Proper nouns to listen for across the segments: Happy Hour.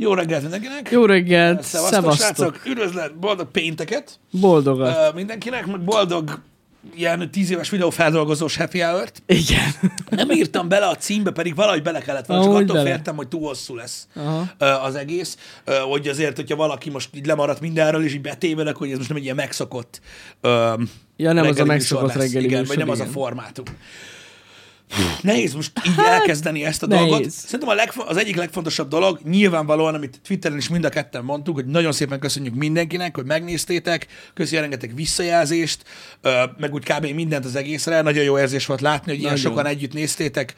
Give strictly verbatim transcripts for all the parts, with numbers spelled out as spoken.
Jó reggelt mindenkinek! Jó reggelt! Szevasztok, szevasztok. Srácok! Üdvözlet! Boldog pénteket! Boldogat! Uh, mindenkinek, meg boldog ilyen tíz éves videófeldolgozós happy hour-t. Igen. Nem írtam bele a címbe, pedig valahogy bele kellett volna, csak attól féltem, hogy túl hosszú lesz uh, az egész. Uh, hogy azért, hogyha valaki most így lemaradt mindenről, és így betévedek, hogy ez most nem egy ilyen megszokott uh, ja, nem az a megszokott reggeli igen, műsor, vagy nem igen. Az a formátum. Nehéz most így hát, elkezdeni ezt a nehéz. dolgot. Szerintem a legfo- az egyik legfontosabb dolog, nyilvánvalóan, amit Twitteren is mind a ketten mondtuk, hogy nagyon szépen köszönjük mindenkinek, hogy megnéztétek, köszönjük rengeteg visszajelzést, meg úgy kb. Mindent az egészre. Nagyon jó érzés volt látni, hogy ilyen nagyon. sokan együtt néztétek,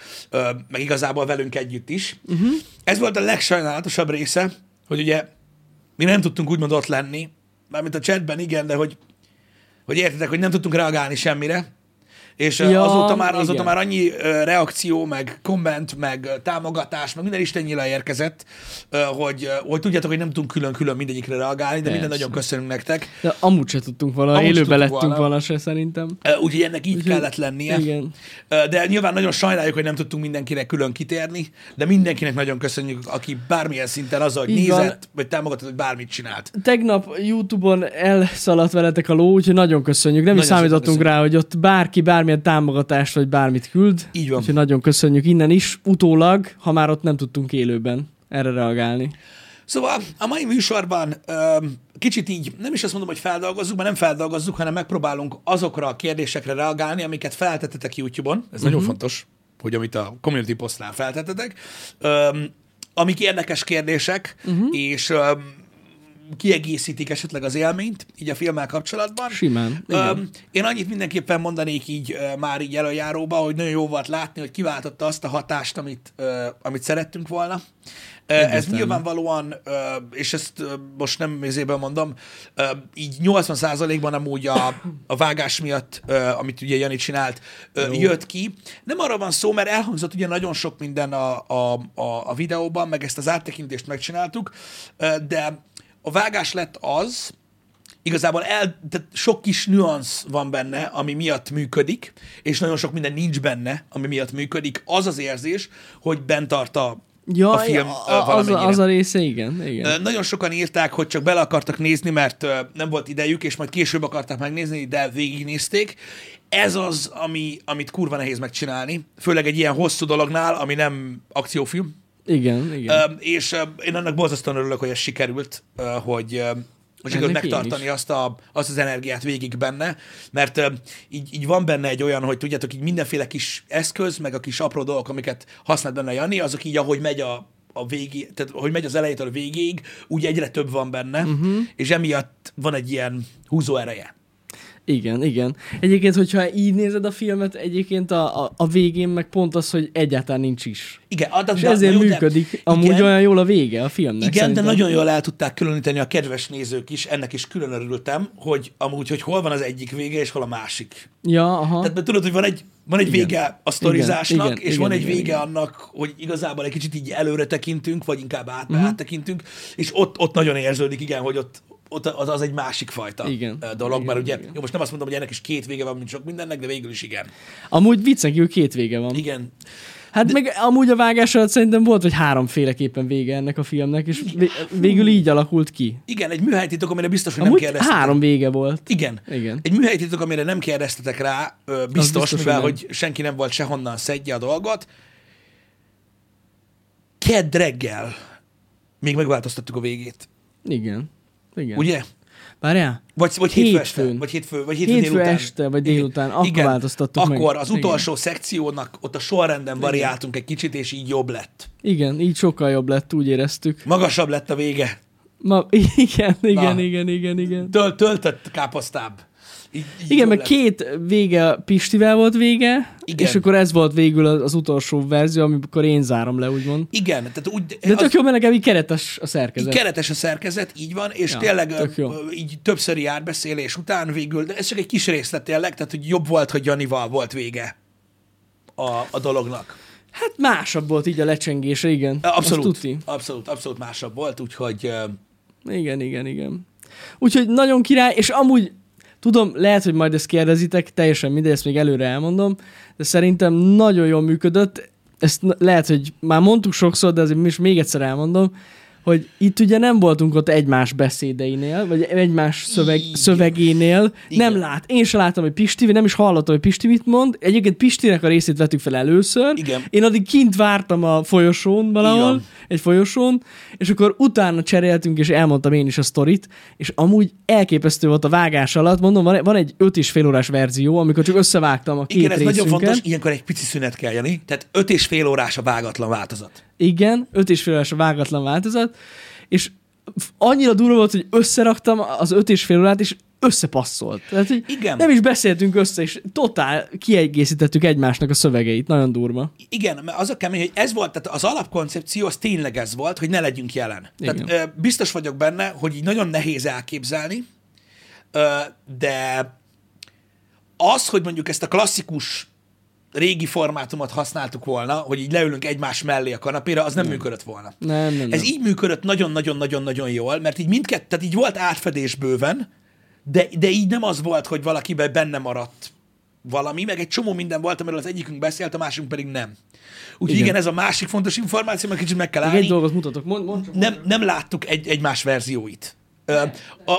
meg igazából velünk együtt is. Uh-huh. Ez volt a legsajnálatosabb része, hogy ugye mi nem tudtunk úgymond ott lenni, mármint a chatben igen, de hogy, hogy értetek, hogy nem tudtunk reagálni semmire. És ja, azóta, már, azóta már annyi reakció, meg komment, meg támogatás, meg minden istennyire érkezett, hogy, hogy tudjátok, hogy nem tudunk külön-külön mindegyikre reagálni, de Persze. minden nagyon köszönünk nektek. De amúgy se tudtunk volna, élőben lettünk volna, volna se szerintem. Úgyhogy ennek így Úgy, kellett lennie. Igen. De nyilván nagyon sajnáljuk, hogy nem tudtunk mindenkinek külön kitérni, de mindenkinek nagyon köszönjük, aki bármilyen szinten azzal, hogy nézett, van. vagy támogatott, hogy bármit csinált. Tegnap YouTube-on elszaladt veletek a ló, úgyhogy nagyon köszönjük. Nem nagyon is számítottunk rá, hogy ott bárki bármi támogatást, vagy bármit küld. Így van. Úgyhogy nagyon köszönjük innen is, utólag, ha már ott nem tudtunk élőben erre reagálni. Szóval a mai műsorban um, kicsit így, nem is azt mondom, hogy feldolgozzuk, mert nem feldolgozzuk, hanem megpróbálunk azokra a kérdésekre reagálni, amiket feltettetek YouTube-on. Ez uh-huh. nagyon fontos, hogy amit a community posztnál feltettetek. Um, amik érdekes kérdések, uh-huh. és um, kiegészítik esetleg az élményt, így a filmmel kapcsolatban. Simán, igen. Én annyit mindenképpen mondanék így már így előjáróba, hogy nagyon jó volt látni, hogy kiváltotta azt a hatást, amit, amit szerettünk volna. Egyetem. Ez nyilvánvalóan, és ezt most nem mézéből mondom, így nyolcvan százalékban amúgy a, a vágás miatt, amit ugye Jani csinált, jó. jött ki. Nem arra van szó, mert elhangzott ugye nagyon sok minden a, a, a videóban, meg ezt az áttekintést megcsináltuk, de a vágás lett az, igazából el, tehát sok kis nüansz van benne, ami miatt működik, és nagyon sok minden nincs benne, ami miatt működik. Az az érzés, hogy bent tart a, ja, a film ja, valamennyire. Az, az a része, igen, igen. Nagyon sokan írták, hogy csak bele akartak nézni, mert nem volt idejük, és majd később akarták megnézni, de végignézték. Ez az, ami, amit kurva nehéz megcsinálni, főleg egy ilyen hosszú dolognál, ami nem akciófilm. Igen, igen. Um, és um, én annak borzasztóan örülök, hogy ez sikerült, uh, hogy um, sikerült megtartani azt, a, azt az energiát végig benne, mert um, így, így van benne egy olyan, hogy tudjátok, így mindenféle kis eszköz, meg a kis apró dolgok, amiket használt benne Jani, azok így, ahogy megy a, a végig, tehát hogy megy az elejétől a végéig, úgy egyre több van benne, uh-huh. és emiatt van egy ilyen húzó ereje. Igen, igen. Egyébként, hogyha így nézed a filmet, egyébként a, a, a végén meg pont az, hogy egyáltalán nincs is. Igen. Adat, és ezért működik de, amúgy igen, olyan jól a vége a filmnek. Igen, szerintem. De nagyon jól el tudták különíteni a kedves nézők is, ennek is külön örültem, hogy amúgy, hogy hol van az egyik vége, és hol a másik. Ja, aha. Tehát tudod, hogy van egy, van egy igen. vége a sztorizásnak, igen, és igen, van egy igen, vége igen. annak, hogy igazából egy kicsit így előre tekintünk, vagy inkább át, uh-huh. áttekintünk, és ott, ott nagyon érződik, igen, hogy ott Ott az, az egy másik fajta igen. dolog, igen, mert ugye, igen. jó, most nem azt mondom, hogy ennek is két vége van, mint sok mindennek, de végül is igen. Amúgy viccen kívül két vége van. Igen. Hát de... meg amúgy a vágás alatt szerintem volt, hogy háromféleképpen vége ennek a filmnek, és végül így alakult ki. Igen, egy műhelytitok, amire biztos, hogy amúgy nem kérdeztetek. Három vége volt. Igen. igen. Egy műhelytitok, amire nem kérdeztetek rá, biztos, biztos mivel hogy, hogy senki nem volt sehonnan szedje a dolgot. Kedd reggel még megváltoztattuk a végét. Igen. Igen. Ugye? Várjál? Vagy, vagy hétfő, hétfő este, vagy hétfő, vagy hétfő, hétfő délután. este, vagy délután, akkor igen. változtattuk akkor meg. Akkor az utolsó igen. szekciónak ott a sorrenden igen. variáltunk egy kicsit, és így jobb lett. Igen, így sokkal jobb lett, úgy éreztük. Magasabb lett a vége. Ma, igen, igen, Na. igen, igen, igen. Töl, töltött káposztább. Így, így igen, mert két vége Pistivel volt vége, igen. és akkor ez volt végül az, az utolsó verzió, amikor én zárom le, úgymond. Igen. Tehát úgy, de tök az... jó, mert nekem így keretes a szerkezet. Így keretes a szerkezet, így van, és ja, tényleg így többszöri átbeszélés után végül, de ez csak egy kis részlet tényleg, tehát hogy jobb volt, hogy Janival volt vége a, a dolognak. Hát másabb volt így a lecsengése, igen. Abszolút, abszolút, abszolút másabb volt, úgyhogy... Igen, igen, igen. Úgyhogy nagyon király, és amúgy tudom, lehet, hogy majd ezt kérdezitek, teljesen mindegy, ezt még előre elmondom, de szerintem nagyon jól működött, ezt lehet, hogy már mondtuk sokszor, de azért még egyszer elmondom, hogy itt ugye nem voltunk ott egymás beszédeinél, vagy egymás szöveg, szövegénél. Igen. Nem lát. Én sem láttam, hogy Pisti, nem is hallottam, hogy Pisti mit mond. Egyébként Pistinek a részét vettük fel először. Igen. Én addig kint vártam a folyosón valahol, igen, egy folyosón, és akkor utána cseréltünk, és elmondtam én is a sztorit, és amúgy elképesztő volt a vágás alatt. Mondom, van egy öt és fél órás verzió, amikor csak összevágtam a két részünket. Igen, ez részünket. Nagyon fontos, ilyenkor egy pici szünet kell, Jani. Tehát öt és fél órás a vágatlan változat. Igen, öt és fél órás a vágatlan változat, és annyira durva volt, hogy összeraktam az öt és fél órát, és összepasszolt. Tehát, hogy igen. Nem is beszéltünk össze, és totál kiegészítettük egymásnak a szövegeit. Nagyon durva. Igen, mert az a kemény, hogy ez volt, tehát az alapkoncepció az tényleg ez volt, hogy ne legyünk jelen. Igen. Tehát biztos vagyok benne, hogy így nagyon nehéz elképzelni, de az, hogy mondjuk ezt a klasszikus régi formátumot használtuk volna, hogy így leülünk egymás mellé a kanapéra, az nem, nem működött volna. Nem, nem, ez nem. Így működött nagyon-nagyon-nagyon-nagyon jól, mert így mindkett, tehát így volt átfedés bőven, de, de így nem az volt, hogy valakiben benne maradt valami, meg egy csomó minden volt, amiről az egyikünk beszélt, a másik pedig nem. Úgyhogy igen. igen, ez a másik fontos információ, mert kicsit meg kell állni. Egy dolgot mutatok. Mond, mond, mond. Nem, nem láttuk egy, egymás verzióit.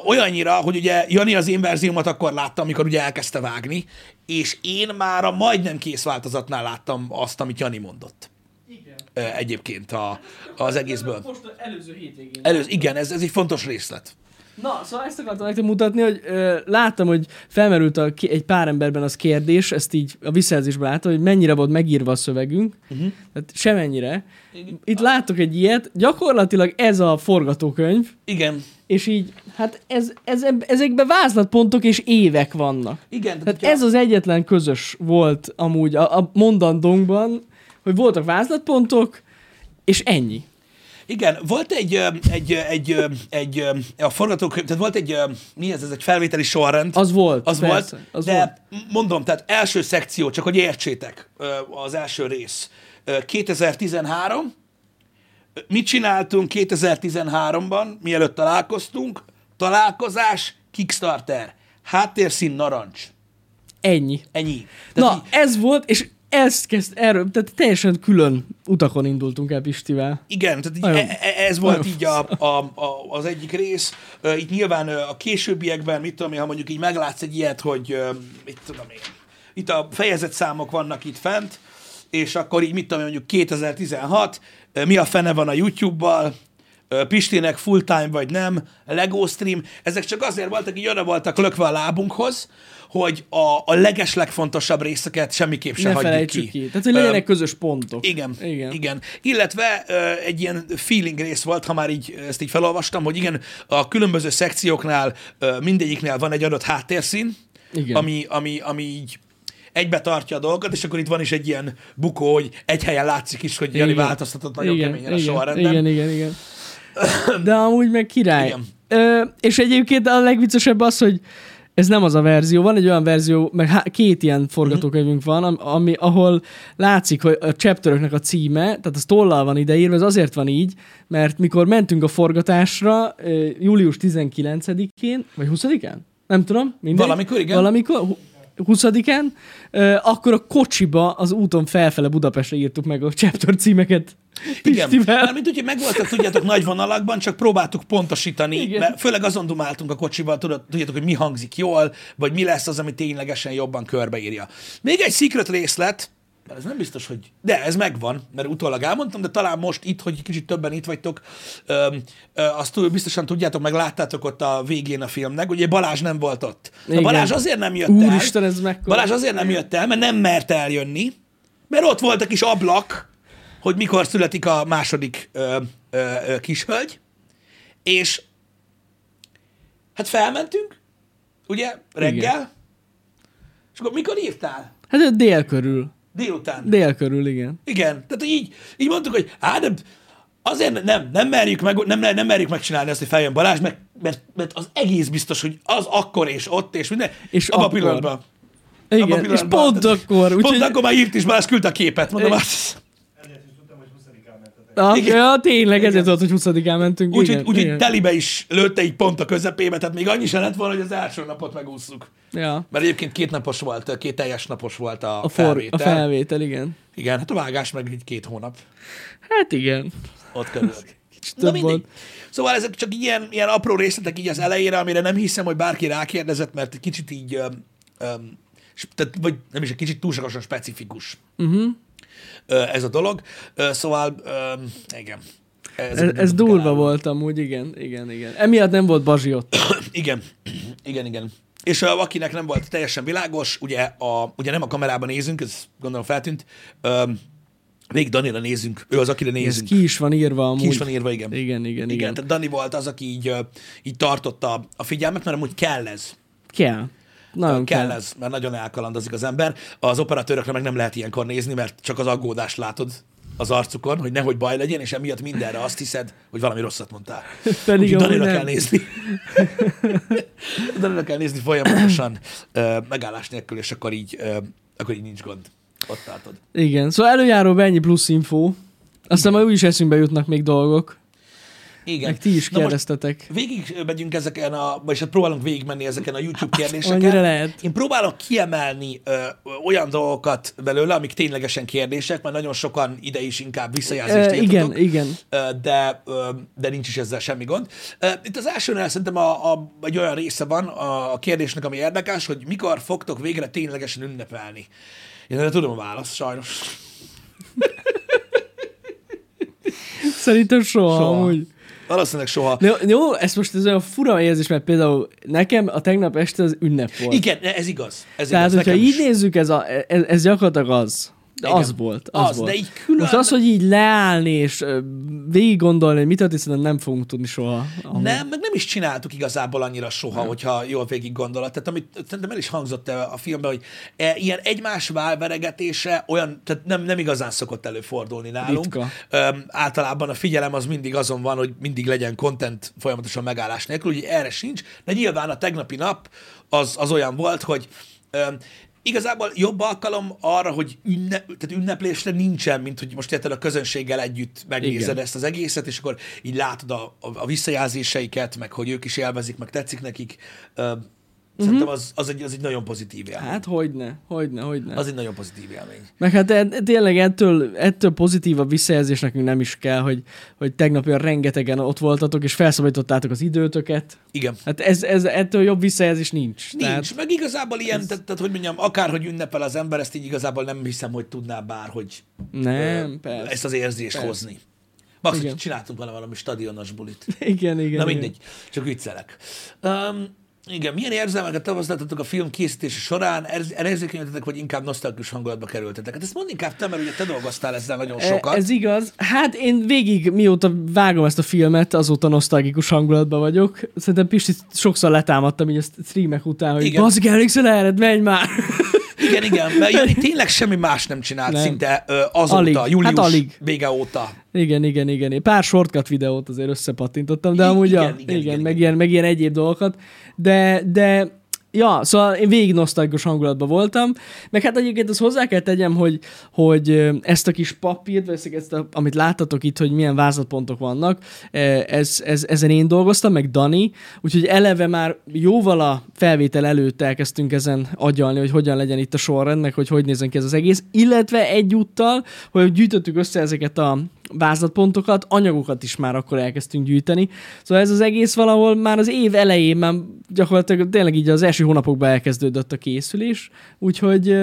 Olyannyira, hogy ugye Jani az én verziómat akkor látta, amikor ugye elkezdte vágni, és én már a majdnem kész változatnál láttam azt, amit Jani mondott. Igen. Egyébként a, az egészből. Most az előző hétvégén. Előző, igen, ez, ez egy fontos részlet. Na, szóval ezt akartam nektek mutatni, hogy ö, láttam, hogy felmerült a, egy pár emberben az kérdés, ezt így a visszajelzésben láttam, hogy mennyire volt megírva a szövegünk, uh-huh. Tehát semennyire. Igen. Itt láttok egy ilyet, gyakorlatilag ez a forgatókönyv. Igen. És így, hát ez, ez, ezekben vázlatpontok és évek vannak. Igen. Tehát ez az egyetlen közös volt amúgy a, a mondandónkban, hogy voltak vázlatpontok, és ennyi. Igen, volt egy, egy, egy, egy, egy a forgatókönyv, tehát volt egy, mi ez, ez egy felvételi sorrend. Az volt, az persze, volt, az de volt. Mondom, tehát első szekció, csak hogy értsétek, az első rész. kétezer-tizenhárom, mit csináltunk kétezer-tizenháromban, mielőtt találkoztunk? Találkozás, Kickstarter, háttérszín narancs. Ennyi. Ennyi. Tehát na, így, ez volt, és... Ezt kezd, erről, tehát teljesen külön utakon indultunk el Pistivel. Igen, tehát így, ez volt nagyon így a, a, a, az egyik rész. Itt nyilván a későbbiekben, mit tudom én, ha mondjuk így meglátsz egy ilyet, hogy mit tudom én, itt a fejezetszámok vannak itt fent, és akkor így mit tudom én, mondjuk kétezer-tizenhat, mi a fene van a YouTube-bal, Pistinek full time vagy nem, Lego stream, ezek csak azért voltak, így oda voltak lökve a lábunkhoz, hogy a, a legeslegfontosabb részeket semmiképp sem hagyjuk ki. ki. Tehát, hogy legyenek um, közös pontok. Igen, igen. igen. Illetve uh, egy ilyen feeling rész volt, ha már így, ezt így felolvastam, hogy igen, a különböző szekcióknál uh, mindegyiknél van egy adott háttérszín, ami, ami, ami így egybe tartja a dolgot, és akkor itt van is egy ilyen bukó, hogy egy helyen látszik is, hogy Jani változtatott nagyon igen, keményen igen, a sorrenden. Igen, igen, igen. De amúgy meg király. Igen. Ö, és egyébként a legviccesebb az, hogy ez nem az a verzió. Van egy olyan verzió, meg há- két ilyen forgatókönyvünk van, ami, ahol látszik, hogy a chapteröknek a címe, tehát az tollal van ideírva, ez azért van így, mert mikor mentünk a forgatásra július tizenkilencedikén, vagy huszadikán? Nem tudom. Mindegy. Valamikor, igen. Valamikor, huszadikán, akkor a kocsiba az úton felfele Budapestre írtuk meg a chapter címeket. Igen, mert mint úgy, megvoltak, tudjátok, nagy vonalakban, csak próbáltuk pontosítani, igen, mert főleg azon dumáltunk a kocsiban, tudjátok, hogy mi hangzik jól, vagy mi lesz az, ami ténylegesen jobban körbeírja. Még egy secret részlet, mert ez nem biztos, hogy... De, ez megvan, mert utólag elmondtam, de talán most itt, hogy kicsit többen itt vagytok, öm, ö, azt túl biztosan tudjátok, meg láttátok ott a végén a filmnek, ugye Balázs nem volt ott. A Balázs azért nem jött Úristen, el. Úristen, ez mekkora. Balázs azért nem jött el, mert nem mert eljönni, mert ott volt a kis ablak, hogy mikor születik a második ö, ö, ö, kishölgy, és hát felmentünk, ugye, reggel, igen, és akkor mikor írtál? Hát dél körül. Délután. Dél körül, igen. Igen, tehát így, így mondtuk, hogy hát nem, azért nem, nem merjük, meg, nem, nem merjük megcsinálni azt, hogy feljön Balázs, mert, mert, mert az egész biztos, hogy az akkor és ott és minden, és abban a pillanatban. Igen, abba és pont akkor. Pont úgy, akkor már írt is, Balázs küldte a képet, mondom, azt... Ah, ja, tényleg, ezért volt, hogy huszadikán mentünk. Úgyhogy úgy, telibe is lőtte így pont a közepébe, tehát még annyi sem lett volna, hogy az első napot megúszuk. Ja. Mert egyébként két napos volt, két teljes napos volt a, a felvétel. A felvétel, igen. Igen, hát a vágás meg így két hónap. Hát igen. Ott körül. Na mindig. Szóval ezek csak ilyen, ilyen apró részletek így az elejére, amire nem hiszem, hogy bárki rákérdezett, mert kicsit így, öm, öm, tehát, vagy nem is, egy kicsit túlságosan specifikus uh-huh. ez a dolog. Szóval, öm, igen. Ez, ez durva volt amúgy, igen, igen, igen. Emiatt nem volt Bazsi ott. Igen, igen, igen. És uh, akinek nem volt teljesen világos, ugye, a, ugye nem a kamerában nézünk, ez gondolom feltűnt, um, még Danira nézünk, ő az, akire nézünk. Ez ki is van írva amúgy. Ki is van írva, igen. Igen, igen, igen. igen. Tehát Dani volt az, aki így, így tartotta a figyelmet, mert amúgy kell ez. Kell. Nagyon kell, kell ez, mert nagyon elkalandozik az ember. Az operatőrökre meg nem lehet ilyenkor nézni, mert csak az aggódást látod az arcukon, hogy nehogy baj legyen, és emiatt mindenre azt hiszed, hogy valami rosszat mondtál. Úgyhogy Danira kell nézni. Danira kell nézni folyamatosan, megállás nélkül, és akkor így, akkor így nincs gond. Ott tartod. Igen, szóval előjáróban ennyi plusz infó. Aztán igen. Majd úgyis eszünkbe jutnak még dolgok. Igen. Meg ti is kérdeztetek. Végig megyünk ezeken a, vagyis hát próbálunk végigmenni ezeken a YouTube kérdéseken. Annyira lehet. Én próbálok kiemelni ö, olyan dolgokat belőle, amik ténylegesen kérdések, mert nagyon sokan ide is inkább visszajelzést írtatok. Igen, igen. De, ö, de nincs is ezzel semmi gond. Itt az elsőnél szerintem a, a, egy olyan része van a kérdésnek, ami érdekes, hogy mikor fogtok végre ténylegesen ünnepelni. Én nem tudom a választ, sajnos. Szerintem soha, soha. amúgy. Valószínűleg soha. Jó, jó, ez most ez olyan fura érzés, mert például nekem a tegnap este az ünnep volt. Igen, ez igaz. Ez Tehát, igaz, hogyha így is. nézzük, ez, a, ez, ez gyakorlatilag az. De Igen, az volt. Az, az volt. De így külön... Most az, hogy így leállni és végig gondolni, hogy mit történt, szerintem nem fogunk tudni soha. Amúgy. Nem, meg nem is csináltuk igazából annyira soha, nem. hogyha jól végig gondolod. Tehát amit szerintem el is hangzott a filmben, hogy e, ilyen egymás válveregetése olyan, tehát nem, nem igazán szokott előfordulni nálunk. Üm, általában a figyelem az mindig azon van, hogy mindig legyen content folyamatosan megállás nélkül, úgyhogy erre sincs. De nyilván a tegnapi nap az, az olyan volt, hogy... Üm, Igazából jobb alkalom arra, hogy ünnep, tehát ünneplésre nincsen, mint hogy most érted a közönséggel együtt megnézed Igen. ezt az egészet, és akkor így látod a, a, a visszajelzéseiket, meg hogy ők is élvezik, meg tetszik nekik. Szerintem az, az, egy, az egy nagyon pozitív élmény. Hát hogyne, hogyne, hogyne. Az egy nagyon pozitív élmény. Meg hát tényleg ettől, ettől pozitívabb visszajelzés nekünk nem is kell, hogy, hogy tegnap olyan rengetegen ott voltatok, és felszabadítottátok az időtöket. Igen. Hát ez, ez, ettől jobb visszajelzés nincs. Nincs, tehát, meg igazából ilyen, ez... tehát, tehát hogy mondjam, akárhogy ünnepel az ember, ezt így igazából nem hiszem, hogy tudná bárhogy nem, ö, ezt az érzést persze. hozni. Max, hogy csináltunk vele valami stadionos bulit. Igen, igen. Na mindegy, igen. csak viccelek. Um, Igen, milyen érzelmeket tapasztaltatok a film készítése során? Elérzékenyültetek, vagy inkább nosztalgikus hangulatba kerültetek? Hát ezt mondd inkább te, mert ugye te dolgoztál ezzel nagyon sokat. Ez igaz. Hát én végig, mióta vágom ezt a filmet, azóta nosztalgikus hangulatban vagyok. Szerintem Pisti sokszor letámadtam így a streamek után, hogy baszki, emlékszel erre, menj már! Igen, igen, mert Jani tényleg semmi más nem csinált nem. szinte azóta, alig. július hát vége óta. Igen, igen, igen. Pár shortcut videót azért összepattintottam, de amúgy igen, a, igen, igen, igen, igen, meg, igen. Ilyen, meg ilyen egyéb dolgokat. De, de ja, szóval én végig nosztalgikus hangulatban voltam, meg hát egyébként azt hozzá kell tegyem, hogy, hogy ezt a kis papírt, vagy ezt a, amit láttatok itt, hogy milyen vázlatpontok vannak, ez, ez, ezen én dolgoztam, meg Dani, úgyhogy eleve már jóval a felvétel előtt elkezdtünk ezen agyalni, hogy hogyan legyen itt a sorrend, meg hogy hogy nézzen ki ez az egész, illetve egyúttal, hogy gyűjtöttük össze ezeket a vázlatpontokat, anyagokat is már akkor elkezdtünk gyűjteni. Szóval ez az egész valahol már az év elején, már gyakorlatilag tényleg így az első hónapokban elkezdődött a készülés, úgyhogy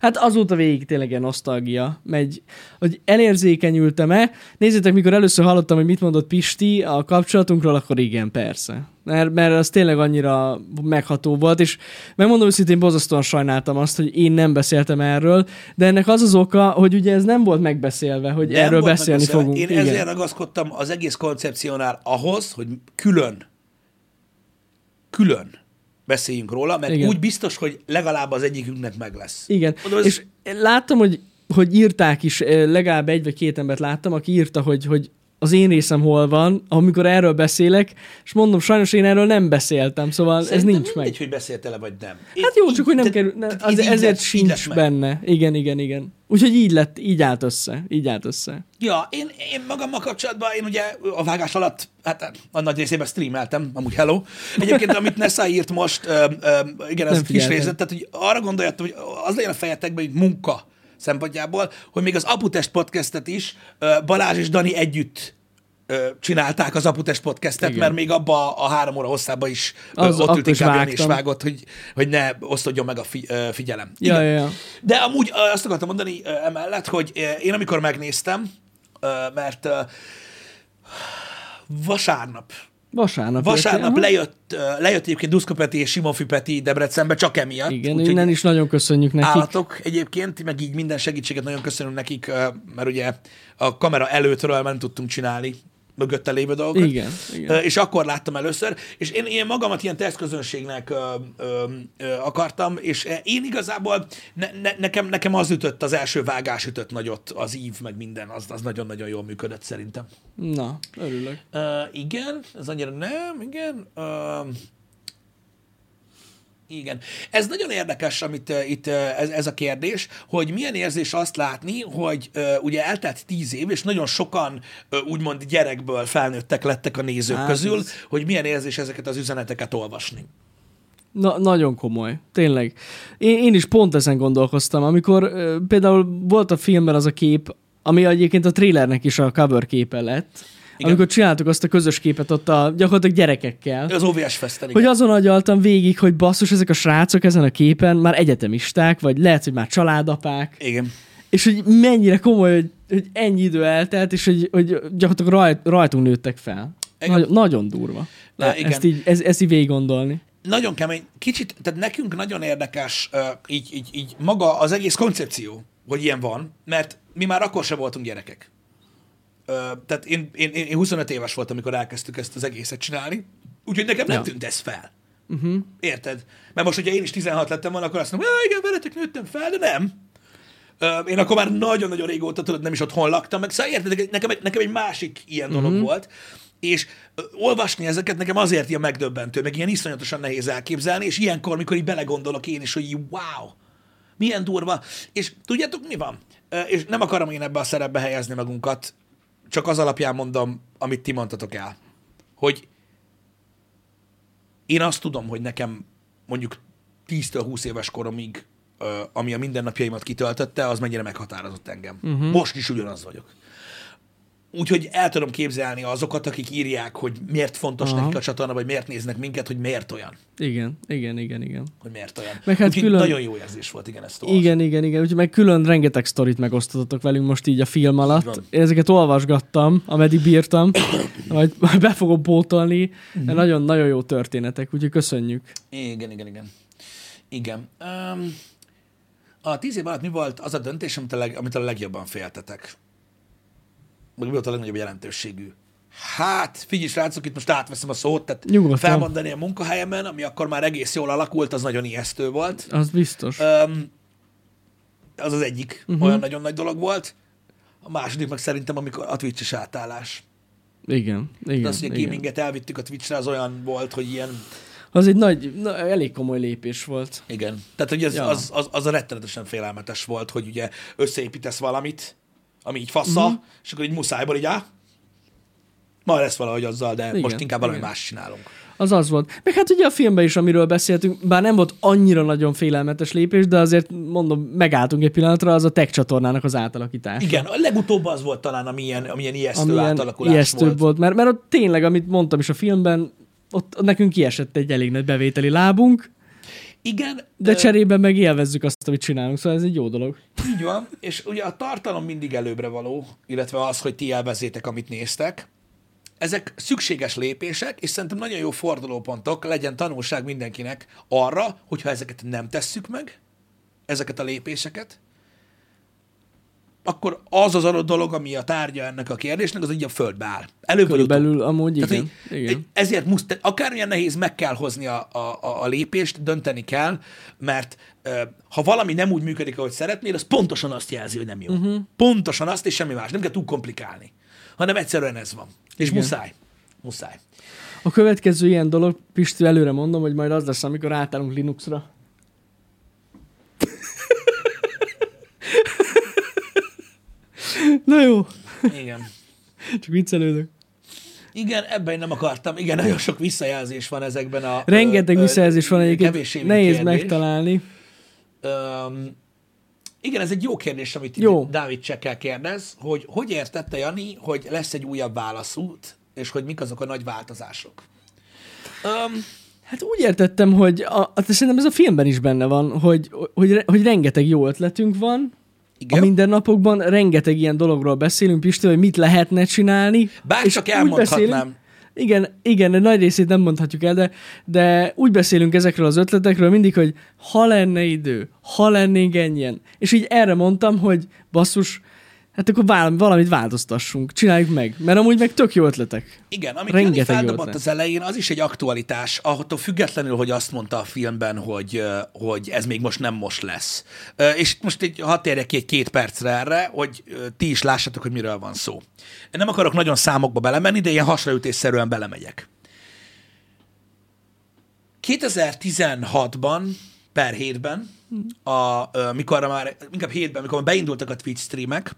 hát azóta végig tényleg ilyen nosztalgia megy, hogy elérzékenyültem-e. Nézzétek, mikor először hallottam, hogy mit mondott Pisti a kapcsolatunkról, akkor igen, persze. Mert, mert az tényleg annyira megható volt, és megmondom őszintén, borzasztóan sajnáltam azt, hogy én nem beszéltem erről, de ennek az az oka, hogy ugye ez nem volt megbeszélve, hogy nem erről beszélni fogunk. Én igen. ezért ragaszkodtam az egész koncepciónál ahhoz, hogy külön, külön beszéljünk róla, mert igen. úgy biztos, hogy legalább az egyikünknek meg lesz. Igen, Mondom, ez... és láttam, hogy, hogy írták is, legalább egy vagy két embert láttam, aki írta, hogy, hogy az én részem hol van, amikor erről beszélek, és mondom, sajnos én erről nem beszéltem, szóval Szerintem ez nincs meg. Mindegy, hogy beszéltele vagy nem. Én, hát jó, így, csak hogy nem kerül, nem, az, ezért lett, sincs benne. Igen, igen, igen. Úgyhogy így lett, így állt össze, így állt össze. Ja, én, én magammal kapcsolatban, én ugye a vágás alatt, hát a nagy részében streameltem, amúgy hello. Egyébként, amit Nessa írt most, öm, öm, igen, az kis részlet, tehát hogy arra gondoljatok, hogy az legyen a fejetekben, hogy munka szempontjából, hogy még az Aputest podcastet is Balázs és Dani együtt csinálták az Aputest podcastet, igen, mert még abba a három óra hosszában is az, ott ült inkább és vágott, hogy, hogy ne osztodjon meg a fi, figyelem. Igen. Ja, ja. De amúgy azt akartam mondani emellett, hogy én amikor megnéztem, mert vasárnap Vasárnap, Vasárnap lejött, lejött egyébként Duszka Peti és Simon Füpeti Debrecenbe, csak emiatt. Igen, úgy, innen is nagyon köszönjük nekik. Állatok egyébként, meg így minden segítséget nagyon köszönöm nekik, mert ugye a kamera előttről nem tudtunk csinálni mögötte lévő dolgokat. Igen, igen. És akkor láttam először, és én, én magamat ilyen tesztközönségnek ö, ö, ö, akartam, és én igazából ne, ne, nekem, nekem az ütött, az első vágás ütött nagyot, az ív, meg minden, az, az nagyon-nagyon jól működött szerintem. Na, örülök. Ö, igen, ez annyira nem, igen. Ö, igen. Ez nagyon érdekes, amit uh, itt uh, ez, ez a kérdés, hogy milyen érzés azt látni, hogy uh, ugye eltelt tíz év, és nagyon sokan uh, úgymond gyerekből felnőttek lettek a nézők Á, közül, ez... hogy milyen érzés ezeket az üzeneteket olvasni. Na, nagyon komoly, tényleg. Én, én is pont ezen gondolkoztam, amikor uh, például volt a filmben az a kép, ami egyébként a trailernek is a cover képe lett. Igen. Amikor csináltuk azt a közös képet ott a gyakorlatilag gyerekekkel. Az ó vé es Festen, igen. Hogy azon agyaltam végig, hogy basszus, ezek a srácok ezen a képen már egyetemisták, vagy lehet, hogy már családapák. Igen. És hogy mennyire komoly, hogy, hogy ennyi idő eltelt, és hogy, hogy gyakorlatilag rajt, rajtunk nőttek fel. Nagy, nagyon durva. Na, igen. Ezt így, ez, ezt így végig gondolni. Nagyon kemény. Kicsit, tehát nekünk nagyon érdekes uh, így, így, így maga az egész koncepció, hogy ilyen van, mert mi már akkor sem voltunk gyerekek. Tehát én, én, én huszonöt éves voltam, amikor elkezdtük ezt az egészet csinálni, úgyhogy nekem nem ja. tűnt ez fel. Uh-huh. Érted? Mert most, hogyha én is tizenhat lettem volna, akkor azt mondom, igen, veletek nőttem fel, de nem. Én akkor már nagyon-nagyon régóta, tudod, nem is otthon laktam, meg szóval érted, nekem, nekem egy másik ilyen dolog uh-huh. volt, és olvasni ezeket nekem azért ilyen megdöbbentő, meg ilyen iszonyatosan nehéz elképzelni, és ilyenkor, mikor így belegondolok én is, hogy wow, milyen durva. És tudjátok, mi van? És nem akarom én ebbe a szerepbe helyezni magunkat, csak az alapján mondom, amit ti mondtatok el, hogy én azt tudom, hogy nekem mondjuk tíztől húsz éves koromig, ami a mindennapjaimat kitöltötte, az mennyire meghatározott engem. Uh-huh. Most is ugyanaz vagyok. Úgyhogy el tudom képzelni azokat, akik írják, hogy miért fontos Aha. nekik a csatorna, vagy miért néznek minket, hogy miért olyan. Igen, igen, igen, igen. Hogy miért olyan. Meg hát külön... nagyon jó érzés volt, igen, ezt olvasni. Igen, igen, igen. Úgyhogy meg külön rengeteg sztorit megosztottatok velünk most így a film alatt. Én ezeket olvasgattam, ameddig bírtam, majd be fogom pótolni. Mm-hmm. Nagyon-nagyon jó történetek, úgyhogy köszönjük. Igen, igen, igen. Igen. Um, a tíz év alatt mi volt az a döntés, amit a, leg, amit a legjobban féltetek? Meg mi volt a legnagyobb jelentőségű? Hát, figyelj, srácok, itt most átveszem a szót, tehát nyugodtan. Felmondani a munkahelyemen, ami akkor már egész jól alakult, az nagyon ijesztő volt. Az biztos. Um, az az egyik uh-huh. olyan nagyon nagy dolog volt. A második meg szerintem, amikor a Twitch-es átállás. Igen, igen. De az, hogy a gaminget igen. elvittük a Twitch-re, az olyan volt, hogy ilyen... Az egy nagy, na, elég komoly lépés volt. Igen. Tehát ugye az, ja. az, az, az a rettenetesen félelmetes volt, hogy ugye összeépítesz valamit, ami így fassa, uh-huh. és akkor így muszájból így áll. Majd lesz valahogy azzal, de igen, most inkább valami igen. más csinálunk. Az az volt. Meg hát ugye a filmben is, amiről beszéltünk, bár nem volt annyira nagyon félelmetes lépés, de azért mondom, megálltunk egy pillanatra, az a tech csatornának az átalakítása. Igen, a legutóbb az volt talán, amilyen, amilyen ijesztő amilyen átalakulás ijesztőbb volt. volt mert, mert ott tényleg, amit mondtam is a filmben, ott nekünk kiesett egy elég nagy bevételi lábunk, igen, de cserében meg élvezzük azt, amit csinálunk, szóval ez egy jó dolog. Így van, és ugye a tartalom mindig előbbre való, illetve az, hogy ti elvezétek, amit néztek. Ezek szükséges lépések, és szerintem nagyon jó fordulópontok, legyen tanulság mindenkinek arra, hogyha ezeket nem tesszük meg, ezeket a lépéseket, akkor az az adott dolog, ami a tárgya ennek a kérdésnek, az így a földbe áll. Körülbelül amúgy, igen. Tehát, igen. Ezért musz, akármilyen nehéz, meg kell hozni a, a, a lépést, dönteni kell, mert ha valami nem úgy működik, ahogy szeretnél, az pontosan azt jelzi, hogy nem jó. Uh-huh. Pontosan azt, és semmi más. Nem kell túl komplikálni, hanem egyszerűen ez van. És igen. muszáj. Muszáj. A következő ilyen dolog, Pisti, előre mondom, hogy majd az lesz, amikor átállunk Linuxra. Na jó. Igen. Csak viccelődök. Igen, ebben nem akartam. Igen, nagyon sok visszajelzés van ezekben a... Rengeteg ö, visszajelzés ö, van egyébként. Nehéz kérdés megtalálni. Öm, Igen, ez egy jó kérdés, amit jó. Dávid Csekkel kérdez, hogy hogy értette, Jani, hogy lesz egy újabb válaszút, és hogy mik azok a nagy változások? Um, hát úgy értettem, hogy a, szerintem ez a filmben is benne van, hogy, hogy, hogy rengeteg jó ötletünk van. Igen. A mindennapokban rengeteg ilyen dologról beszélünk, Pistő, hogy mit lehetne csinálni. Bárcsak elmondhatnám. Igen, igen, nagy részét nem mondhatjuk el, de, de úgy beszélünk ezekről az ötletekről mindig, hogy ha lenne idő, ha lennénk ennyien. És így erre mondtam, hogy basszus, hát akkor valamit változtassunk, csináljuk meg, mert amúgy meg tök jó ötletek. Igen, amit Jani feldobott az elején, az is egy aktualitás, attól függetlenül, hogy azt mondta a filmben, hogy, hogy ez még most nem most lesz. És most így, ha térjek ki egy két percre erre, hogy ti is lássatok, hogy miről van szó. Én nem akarok nagyon számokba belemenni, de ilyen hasraütésszerűen belemegyek. kétezer-tizenhatban per hétben, a, mikor már, inkább hétben, mikor beindultak a Twitch streamek,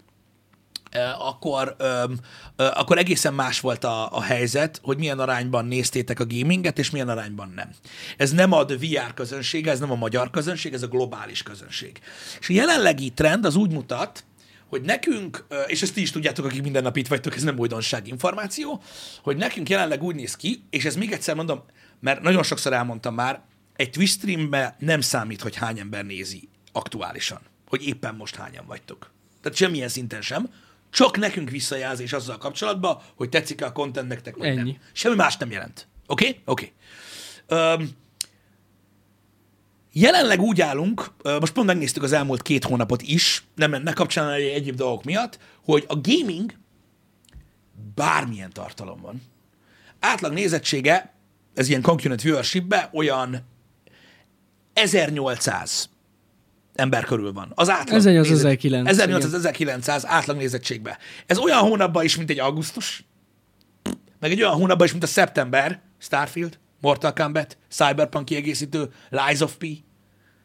Akkor, öm, ö, akkor egészen más volt a, a helyzet, hogy milyen arányban néztétek a gaminget, és milyen arányban nem. Ez nem a vé er közönség, ez nem a magyar közönség, ez a globális közönség. És a jelenlegi trend az úgy mutat, hogy nekünk, és ezt ti is tudjátok, akik minden nap itt vagytok, ez nem újdonság információ, hogy nekünk jelenleg úgy néz ki, és ez még egyszer mondom, mert nagyon sokszor elmondtam már, egy Twitch streamben nem számít, hogy hány ember nézi aktuálisan, hogy éppen most hányan vagytok. Tehát semmilyen szinten sem, csak nekünk visszajelzés azzal kapcsolatban, hogy tetszik-e a content nektek, vagy nem. Semmi más nem jelent. Oké? Okay? Oké. Okay. Um, jelenleg úgy állunk, uh, most pont megnéztük az elmúlt két hónapot is, nem ennek kapcsán egyéb dolgok miatt, hogy a gaming bármilyen tartalom van. Átlag nézettsége, ez ilyen concurrent viewership-be olyan ezernyolcszáz ember körül van. Az átlag ezernyolcszáz-ezerkilencszáz átlag nézettségbe. Ez olyan hónapban is, mint egy augusztus, meg egy olyan hónapban is, mint a szeptember, Starfield, Mortal Kombat, Cyberpunk kiegészítő, Lies of P.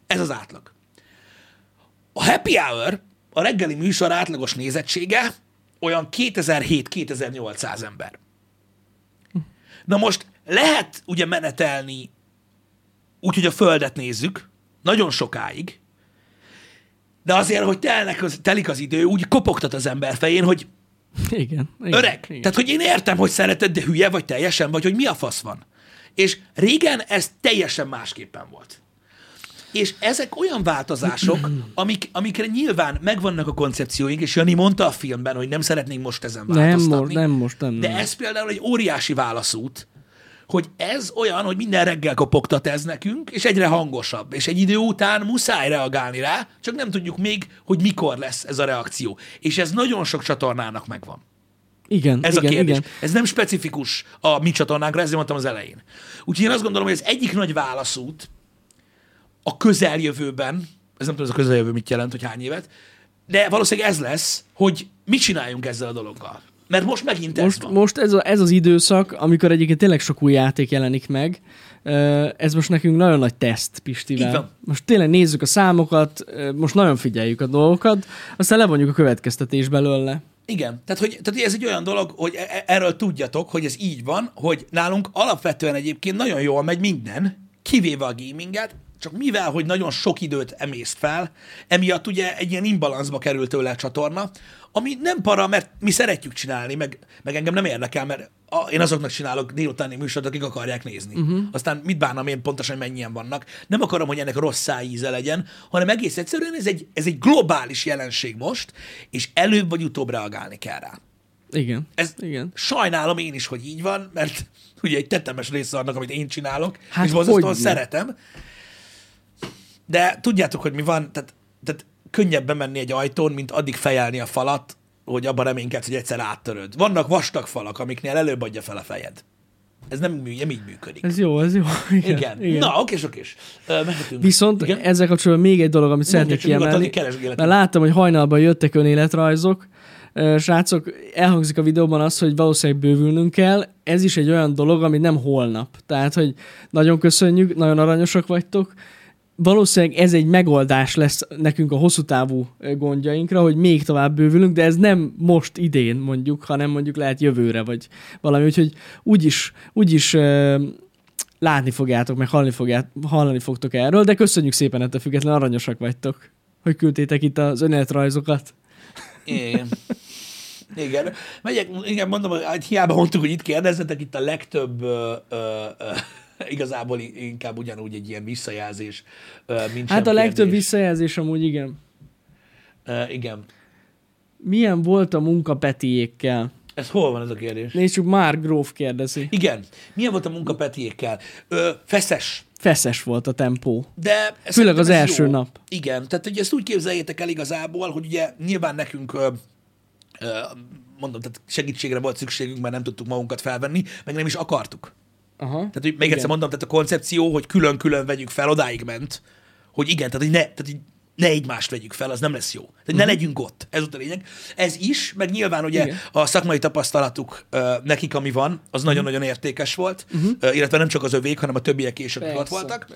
Ez az átlag. A Happy Hour, a reggeli műsor átlagos nézettsége olyan kétezer-hétszáz-kétezer-nyolcszáz ember. Na most lehet ugye menetelni úgy, hogy a Földet nézzük, nagyon sokáig, de azért, hogy telnek az, telik az idő, úgy kopogtat az ember fején, hogy igen, igen, öreg. Igen. Tehát, hogy én értem, hogy szereted, de hülye vagy teljesen, vagy hogy mi a fasz van. És régen ez teljesen másképpen volt. És ezek olyan változások, amik, amikre nyilván megvannak a koncepcióink, és Jani mondta a filmben, hogy nem szeretnénk most ezen változtatni. Nem, nem most, nem. De ez például egy óriási válaszút, hogy ez olyan, hogy minden reggel kopogtat ez nekünk, és egyre hangosabb, és egy idő után muszáj reagálni rá, csak nem tudjuk még, hogy mikor lesz ez a reakció. És ez nagyon sok csatornának megvan. Igen, ez igen, a kérdés. Igen. Ez nem specifikus a mi csatornánkra, ezért mondtam az elején. Úgyhogy én azt gondolom, hogy az egyik nagy válaszút a közeljövőben, ez nem tudom, ez a közeljövő mit jelent, hogy hány évet, de valószínűleg ez lesz, hogy mit csináljunk ezzel a dologgal. Mert most megint ez most, van. Most ez, a, ez az időszak, amikor egyébként tényleg sok új játék jelenik meg, ez most nekünk nagyon nagy teszt Pistivel. Most tényleg nézzük a számokat, most nagyon figyeljük a dolgokat, aztán levonjuk a következtetés belőle. Igen, tehát, hogy, tehát ez egy olyan dolog, hogy erről tudjatok, hogy ez így van, hogy nálunk alapvetően egyébként nagyon jól megy minden, kivéve a gaminget, csak mivel, hogy nagyon sok időt emészt fel, emiatt ugye egy ilyen imbalancba került tőle a csatorna, ami nem para, mert mi szeretjük csinálni, meg, meg engem nem érdekel, mert a, én azoknak csinálok délutáni műsort, akik akarják nézni. Uh-huh. Aztán mit bánom én pontosan, mennyien vannak. Nem akarom, hogy ennek rosszá íze legyen, hanem egész egyszerűen ez egy, ez egy globális jelenség most, és előbb vagy utóbb reagálni kell rá. Igen. Ez igen. Sajnálom én is, hogy így van, mert ugye egy tetemes része annak, amit én csinálok, hát és borzasztóan szeretem. De tudjátok, hogy mi van, tehát, tehát könnyebb bemenni egy ajtón, mint addig fejelni a falat, hogy abban reménykedsz, hogy egyszer áttöröd. Vannak vastag falak, amiknél előbb adja fel a fejed. Ez nem, nem így működik. Ez jó, ez jó. Igen. Igen. Igen. Na, okés, okés. Mehetünk. Viszont igen? Ezzel kapcsolatban még egy dolog, amit szeretnék kiemelni. Mert láttam, hogy hajnalban jöttek önéletrajzok. Srácok, elhangzik a videóban az, hogy valószínűleg bővülnünk kell. Ez is egy olyan dolog, ami nem holnap. Tehát, hogy nagyon köszönjük, nagyon aranyosak vagytok. Valószínűleg ez egy megoldás lesz nekünk a hosszú távú gondjainkra, hogy még tovább bővülünk, de ez nem most idén mondjuk, hanem mondjuk lehet jövőre, vagy valami, úgyhogy úgyis, úgyis uh, látni fogjátok, meg hallani, fogját, hallani fogtok erről, de köszönjük szépen, ettől függetlenül aranyosak vagytok. hogy küldtétek itt az önéletrajzokat. Igen. Igen. Megyek, igen, mondom, hogy hiába mondtuk, hogy itt kérdezzetek, itt a legtöbb ö, ö, ö, igazából inkább ugyanúgy egy ilyen visszajelzés, mint hát a legtöbb kérdés. Visszajelzés amúgy, igen. Ö, igen. Milyen volt a munka Petiékkel? Ez hol van ez a kérdés? Nézzük, Mark Gróf kérdezi. Igen. Milyen volt a munka Petiékkel? Ö, feszes. Feszes volt a tempó. De főleg az első jó. nap. Igen. Tehát ugye ezt úgy képzeljétek el igazából, hogy ugye nyilván nekünk... Ö, mondom, tehát segítségre volt szükségünk, mert nem tudtuk magunkat felvenni, meg nem is akartuk. Aha, tehát, hogy még igen. egyszer mondom, tehát a koncepció, hogy külön-külön vegyük fel, odáig ment, hogy igen, tehát, hogy ne, tehát, hogy ne egymást vegyük fel, az nem lesz jó. Tehát uh-huh. ne legyünk ott, ez volt a lényeg. Ez is, meg nyilván ugye igen. a szakmai tapasztalatuk nekik, ami van, az nagyon-nagyon uh-huh. értékes volt, uh-huh. illetve nem csak az övék, hanem a többiek is, akik ott voltak.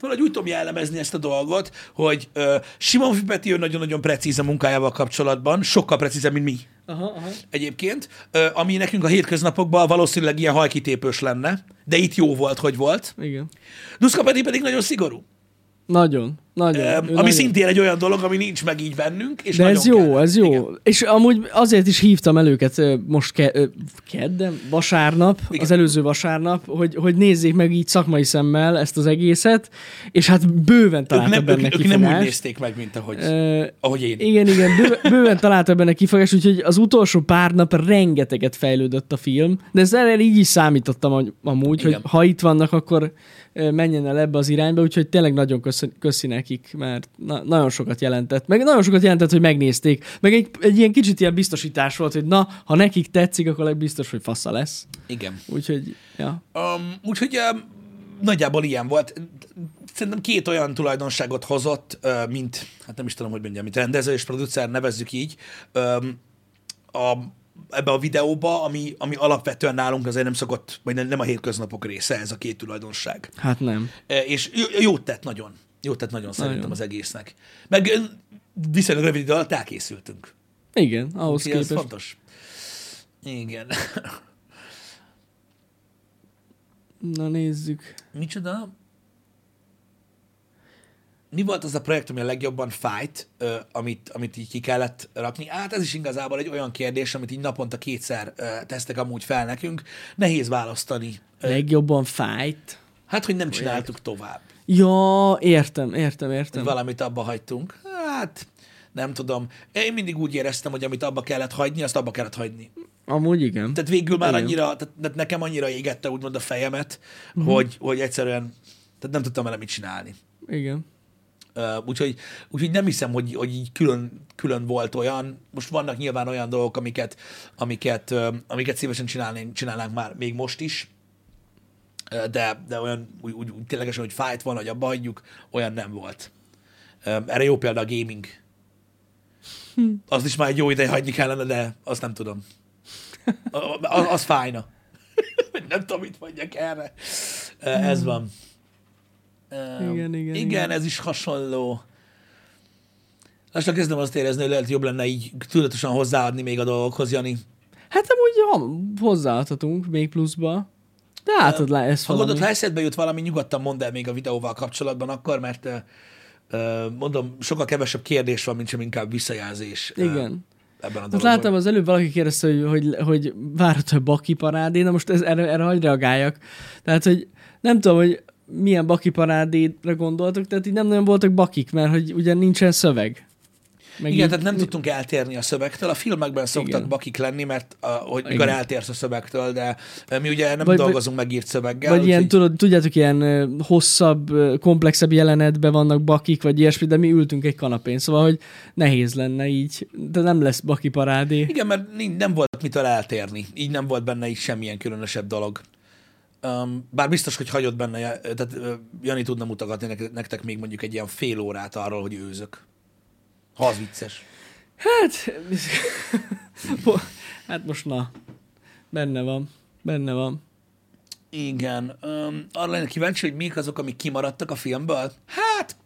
Valahogy úgy tudom jellemezni ezt a dolgot, hogy uh, Simon Fipeti ő nagyon-nagyon precíz a munkájával kapcsolatban, sokkal precízebb, mint mi. Aha, aha. Egyébként, ami nekünk a hétköznapokban valószínűleg ilyen hajkitépős lenne, de itt jó volt, hogy volt. Igen. Duszka pedig pedig nagyon szigorú. Nagyon, nagyon. Ehm, ami nagyon. Szintén egy olyan dolog, ami nincs meg így bennünk. És de ez jó, kell. ez jó. Igen. És amúgy azért is hívtam el őket most ke- kedden, vasárnap, igen. az előző vasárnap, hogy, hogy nézzék meg így szakmai szemmel ezt az egészet, és hát bőven találta ők nem, benne ők, kifogást. Ők nem úgy nézték meg, mint ahogy, uh, ahogy én. Igen, igen, bőven találta benne kifogást, úgyhogy az utolsó pár nap rengeteget fejlődött a film, de ezzel így is számítottam amúgy, igen. hogy ha itt vannak, akkor menjen el ebbe az irányba, úgyhogy tényleg nagyon köszön, köszi nekik, mert na, nagyon sokat jelentett, meg nagyon sokat jelentett, hogy megnézték, meg egy, egy ilyen kicsit ilyen biztosítás volt, hogy na, ha nekik tetszik, akkor legbiztos, hogy fasza lesz. Igen. Úgyhogy, ja. Um, úgyhogy um, nagyjából ilyen volt. Szerintem két olyan tulajdonságot hozott, uh, mint, hát nem is tudom, hogy mondjam, mint rendező és producer, nevezzük így, um, a ebbe a videóba, ami, ami alapvetően nálunk azért nem szokott, vagy nem, nem a hétköznapok része ez a két tulajdonság. Hát nem. És jót tett nagyon. Jót tett nagyon, nagyon szerintem az egésznek. Meg viszonylag rövid idő alatt elkészültünk. Igen, ahhoz képest. Ez fontos. Igen. Na nézzük. Micsoda? Mi volt az a projekt, ami a legjobban fájt, amit, amit így ki kellett rakni? Hát ez is igazából egy olyan kérdés, amit így naponta kétszer tesztek amúgy fel nekünk. Nehéz választani. Legjobban fájt? Hát, hogy nem projekt. Csináltuk tovább. Ja, értem, értem, értem. Valamit abba hagytunk. Hát, nem tudom. Én mindig úgy éreztem, hogy amit abba kellett hagyni, azt abba kellett hagyni. Amúgy igen. Tehát végül már igen. annyira, tehát nekem annyira égette úgymond a fejemet, mm-hmm. hogy, hogy egyszerűen tehát nem tudtam vele mit csinálni. Igen. Uh, úgyhogy, úgyhogy nem hiszem, hogy, hogy így külön, külön volt olyan. Most vannak nyilván olyan dolgok, amiket, amiket, uh, amiket szívesen csinálnánk már még most is, uh, de, de olyan úgy, úgy, úgy ténylegesen, hogy fájt van, hogy abba hagyjuk, olyan nem volt. Uh, erre jó példa a gaming. Hm. Azt is már egy jó ideje hagyni kellene, de azt nem tudom. Az, az fájna. Nem tudom, mit mondjak erre. Uh, ez van. Um, igen, igen, igen, igen, ez is hasonló. Lassan kezdem azt érezni, hogy lehet jobb lenne így tudatosan hozzáadni még a dolgokhoz, Jani. Hát amúgy ja, hozzáadhatunk még pluszba. De átad um, le ezt valami. Ha gondolod, ha eszedbe jut valami, nyugodtan mondd el még a videóval kapcsolatban akkor, mert uh, mondom, sokkal kevesebb kérdés van, mint sem inkább visszajelzés. Igen. Uh, ebben a dologban. Láttam az előbb valaki kérdezte, hogy, hogy, hogy várható a Baki parádé, na most ez, erre, erre hagyj reagáljak. Tehát, hogy nem tudom, hogy milyen baki parádéra gondoltok, tehát így nem nagyon voltak bakik, mert hogy ugyan nincsen szöveg. Meg igen, így... tehát nem tudtunk eltérni a szövegtől. A filmekben szoktak igen. bakik lenni, mert a, hogy mikor eltérsz a szövegtől, de mi ugye nem vagy, dolgozunk vagy, megírt szöveggel. Vagy úgy, ilyen, tudod, tudjátok, ilyen hosszabb, komplexebb jelenetben vannak bakik, vagy ilyesmi, de mi ültünk egy kanapén, szóval, hogy nehéz lenne így, de nem lesz baki parádé. Igen, mert nem volt mitől eltérni. Így nem volt benne így semmilyen különösebb dolog. Um, bár biztos, hogy hagyott benne, tehát uh, Jani tudna mutogatni nektek még mondjuk egy ilyen fél órát arról, hogy őzök. Ha az vicces. Hát, hát most na, benne van, benne van. Igen, um, arra lennék kíváncsi, hogy mik azok, amik kimaradtak a filmből? Hát,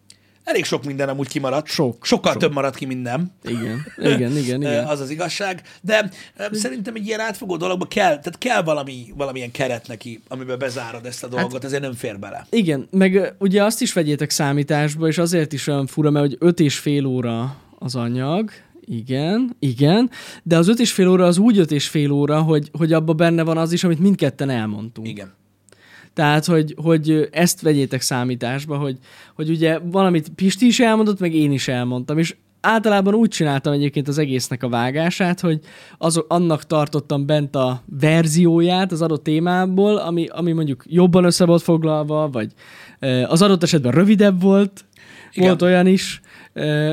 Elég sok minden amúgy kimaradt. Sok. Sokkal sok. Több maradt ki minden. Igen, igen, igen. igen. Az az igazság. De szerintem egy ilyen átfogó dologba kell, tehát kell valami, valamilyen keret neki, amiben bezárod ezt a dolgot, hát, azért nem fér bele. Igen, meg ugye azt is vegyétek számításba, és azért is olyan fura, mert hogy öt és fél óra az anyag, igen, igen, de az öt és fél óra az úgy öt és fél óra, hogy, hogy abban benne van az is, amit mindketten elmondtunk. Igen. Tehát, hogy, hogy ezt vegyétek számításba, hogy, hogy ugye valamit Pisti is elmondott, meg én is elmondtam, és általában úgy csináltam egyébként az egésznek a vágását, hogy az, annak tartottam bent a verzióját az adott témából, ami, ami mondjuk jobban össze volt foglalva, vagy az adott esetben rövidebb volt, igen. Volt olyan is,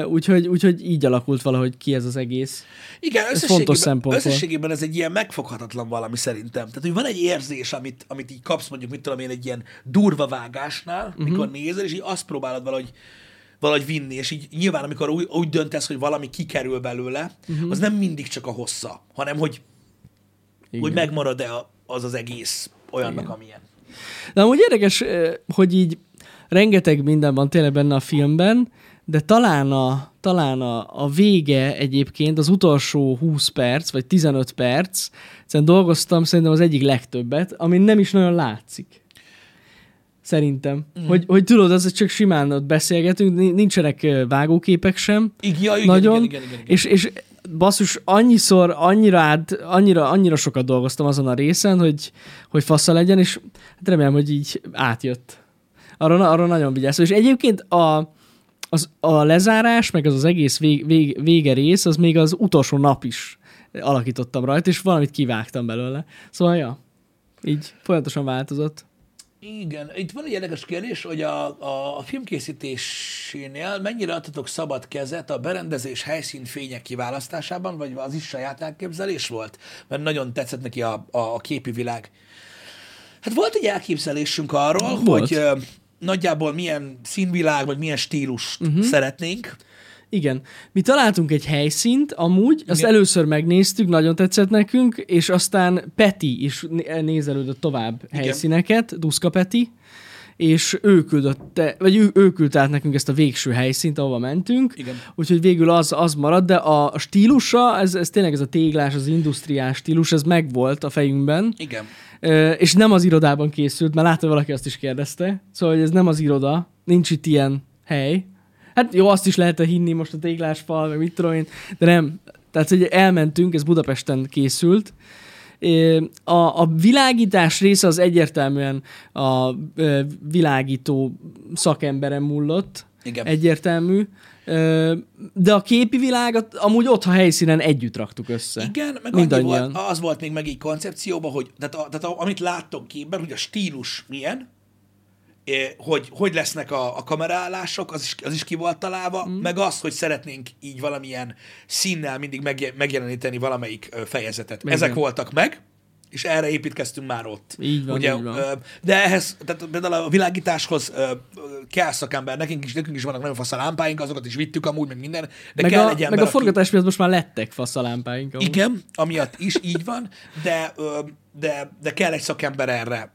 úgyhogy, úgyhogy így alakult valahogy ki ez az egész. Igen, összességében, összességében ez egy ilyen megfoghatatlan valami szerintem. Tehát, hogy van egy érzés, amit, amit így kapsz mondjuk, mit tudom én, egy ilyen durva vágásnál, uh-huh. mikor nézel, és így azt próbálod valahogy valahogy vinni, és így nyilván, amikor úgy, úgy döntesz, hogy valami kikerül belőle, uh-huh. az nem mindig csak a hossza, hanem hogy, hogy megmarad-e az az egész olyannak, igen. amilyen. De amúgy érdekes, hogy így rengeteg minden van tényleg benne a filmben, de talán a, talán a, a vége egyébként, az utolsó húsz perc, vagy tizenöt perc, szerintem dolgoztam szerintem az egyik legtöbbet, ami nem is nagyon látszik. Szerintem. Mm. Hogy, hogy tudod, az csak simán ott beszélgetünk, nincsenek vágóképek sem. Ja, igen, nagyon. Igen, igen, igen, igen. És, és basszus, annyiszor, annyira, át, annyira, annyira sokat dolgoztam azon a részen, hogy, hogy faszal legyen, és hát remélem, hogy így átjött. Arra, arra nagyon vigyázz. És egyébként a, az, a lezárás, meg az az egész vég, vég, vége rész, az még az utolsó nap is alakítottam rajta, és valamit kivágtam belőle. Szóval, ja, így folyamatosan változott. Igen. Itt van egy érdekes kérdés, hogy a, a, a filmkészítésénél mennyire adtatok szabad kezet a berendezés, helyszín, fények kiválasztásában, vagy az is saját elképzelés volt? Mert nagyon tetszett neki a, a, a képi világ. Hát volt egy elképzelésünk arról, volt. Hogy ö, nagyjából milyen színvilág, vagy milyen stílust uh-huh. szeretnénk. Igen. Mi találtunk egy helyszínt, amúgy, azt igen. először megnéztük, nagyon tetszett nekünk, és aztán Peti is nézelődött tovább igen. helyszíneket, Duszka Peti, és ő küldött, vagy ő, ő küldt át nekünk ezt a végső helyszínt, ahova mentünk, igen. úgyhogy végül az, az maradt, de a stílusa, ez, ez tényleg ez a téglás, az industriás stílus, ez megvolt a fejünkben. Igen. És nem az irodában készült, mert láttam, valaki azt is kérdezte, szóval hogy ez nem az iroda, nincs itt ilyen hely. Hát jó, azt is lehet hinni most a téglásfal, meg mit tudom én, de nem. Tehát, hogy elmentünk, ez Budapesten készült. A, a világítás része az egyértelműen a világító szakemberem múlott. Igen. Egyértelmű. De a képi világot amúgy ott a helyszínen együtt raktuk össze. Igen, meg volt, az volt még meg így koncepcióban, hogy tehát a, tehát a, amit láttok képben, hogy a stílus milyen, hogy hogy lesznek a, a kameraállások, az is, az is ki volt találva, mm. meg az, hogy szeretnénk így valamilyen színnel mindig megjeleníteni valamelyik fejezetet. Még ezek nem. voltak meg, és erre építkeztünk már ott. Így van, ugye, így van. De ehhez, tehát például a világításhoz kell szakember, nekünk is, nekünk is vannak nagyon fasz a lámpáink, azokat is vittük amúgy, meg minden, de meg kell a, egy ember. Meg a forgatás miatt most már lettek fasz a lámpáink. Amúgy. Igen, amiatt is így van, de, de, de kell egy szakember erre.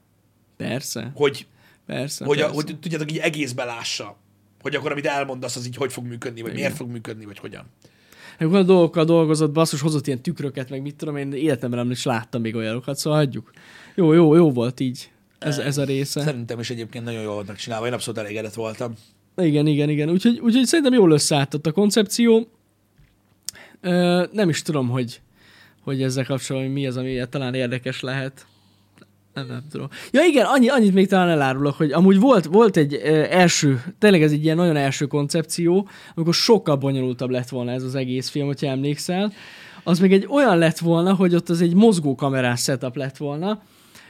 Persze. Hogy Persze, hogy, persze. A, hogy tudjátok, így egészbe lássa, hogy akkor amit elmondasz, az így hogy fog működni, vagy igen. miért fog működni, vagy hogyan. Hát olyan dolgokkal dolgozott, basszus, hozott ilyen tükröket, meg mit tudom, én életemben nem is láttam még olyanokat, szóval hagyjuk. Jó, jó, jó volt így ez, ez a része. Szerintem is egyébként nagyon jól voltak csinálva, én abszolút elégedett voltam. Igen, igen, igen. Úgyhogy, úgyhogy szerintem jól összeálltott a koncepció. Ö, nem is tudom, hogy, hogy ezzel kapcsolatban mi az, ami talán érdekes lehet. Nem tudom. Ja igen, annyi, annyit még talán elárulok, hogy amúgy volt, volt egy első, tényleg ez egy ilyen nagyon első koncepció, amikor sokkal bonyolultabb lett volna ez az egész film, hogyha emlékszel. Az még egy olyan lett volna, hogy ott az egy mozgókamerás setup lett volna,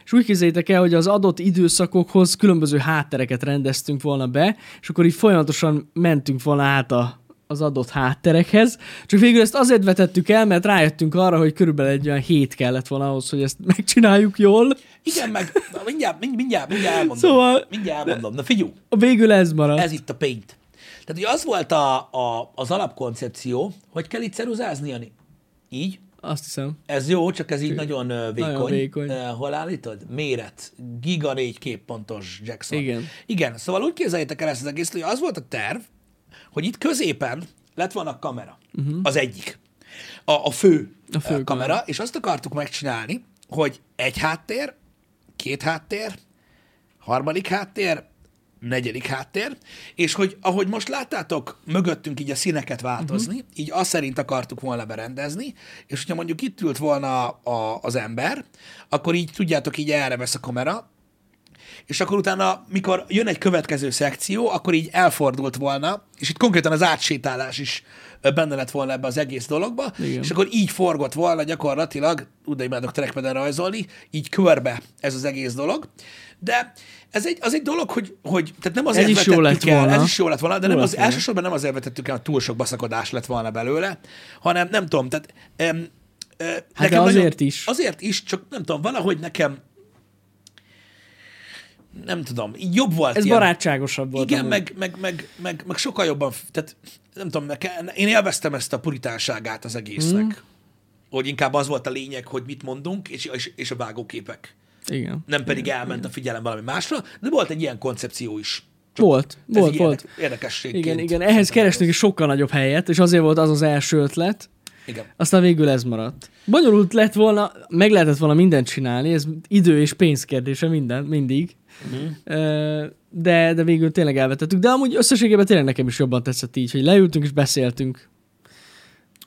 és úgy képzeljétek el, hogy az adott időszakokhoz különböző háttereket rendeztünk volna be, és akkor így folyamatosan mentünk volna át a az adott hátterekhez. Csak végül ezt azért vetettük el, mert rájöttünk arra, hogy körülbelül egy olyan hét kellett volna ahhoz, hogy ezt megcsináljuk jól. Igen, meg mindjárt, mindjárt, mindjárt elmondom. Szóval... Mindjárt elmondom. Na figyelj! Végül ez maradt. Ez itt a paint. Tehát ugye az volt a, a, az alapkoncepció, hogy kell itt ceruzázni, Jani. Így? Azt hiszem. Ez jó, csak ez így nagyon vékony. Nagyon vékony. Hol állítod? Méret. Giga négy képpontos Jackson. Igen. Igen, szóval úgy képzeljétek el ezt az egész, hogy az volt a terv, hogy itt középen lett volna a kamera. Uh-huh. Az egyik. A, a fő, a fő kamera, kamera. És azt akartuk megcsinálni, hogy egy háttér, két háttér, harmadik háttér, negyedik háttér, és hogy ahogy most láttátok mögöttünk így a színeket változni, uh-huh. így azt szerint akartuk volna berendezni, és hogyha mondjuk itt ült volna a, a, az ember, akkor így tudjátok, így erre vesz a kamera, és akkor utána, mikor jön egy következő szekció, akkor így elfordult volna, és itt konkrétan az átsétálás is benne lett volna ebbe az egész dologba, igen. És akkor így forgott volna gyakorlatilag, úgy imádok trackpaden rajzolni, így körbe ez az egész dolog. De ez egy, az egy dolog, hogy, hogy tehát nem azért ez vetettük el, volna. Ez is jó lett volna, de nem az, elsősorban nem azért vetettük el, hogy túl sok baszakodás lett volna belőle, hanem nem tudom, tehát em, em, hát nekem azért nagyon, is. Azért is, csak nem tudom, valahogy nekem nem tudom, így jobb volt. Ez ilyen barátságosabb volt. Igen, meg, meg, meg, meg, meg sokkal jobban, tehát nem tudom, nekem, én élveztem ezt a puritánságát az egésznek, mm. hogy inkább az volt a lényeg, hogy mit mondunk, és, és, és a vágóképek. Igen. Nem pedig igen, elment igen. a figyelem valami másra, de volt egy ilyen koncepció is. Csak volt, volt, volt. Érdekességként. Igen, igen. Ehhez kerestünk egy sokkal nagyobb helyet, és azért volt az az első ötlet. Igen. Aztán végül ez maradt. Bonyolult lett volna, meg lehetett volna mindent csinálni, ez idő és pénz kérdése minden, mindig. Mm. De, de végül tényleg elvetettük. De amúgy összességében tényleg nekem is jobban tetszett így, hogy leültünk és beszéltünk.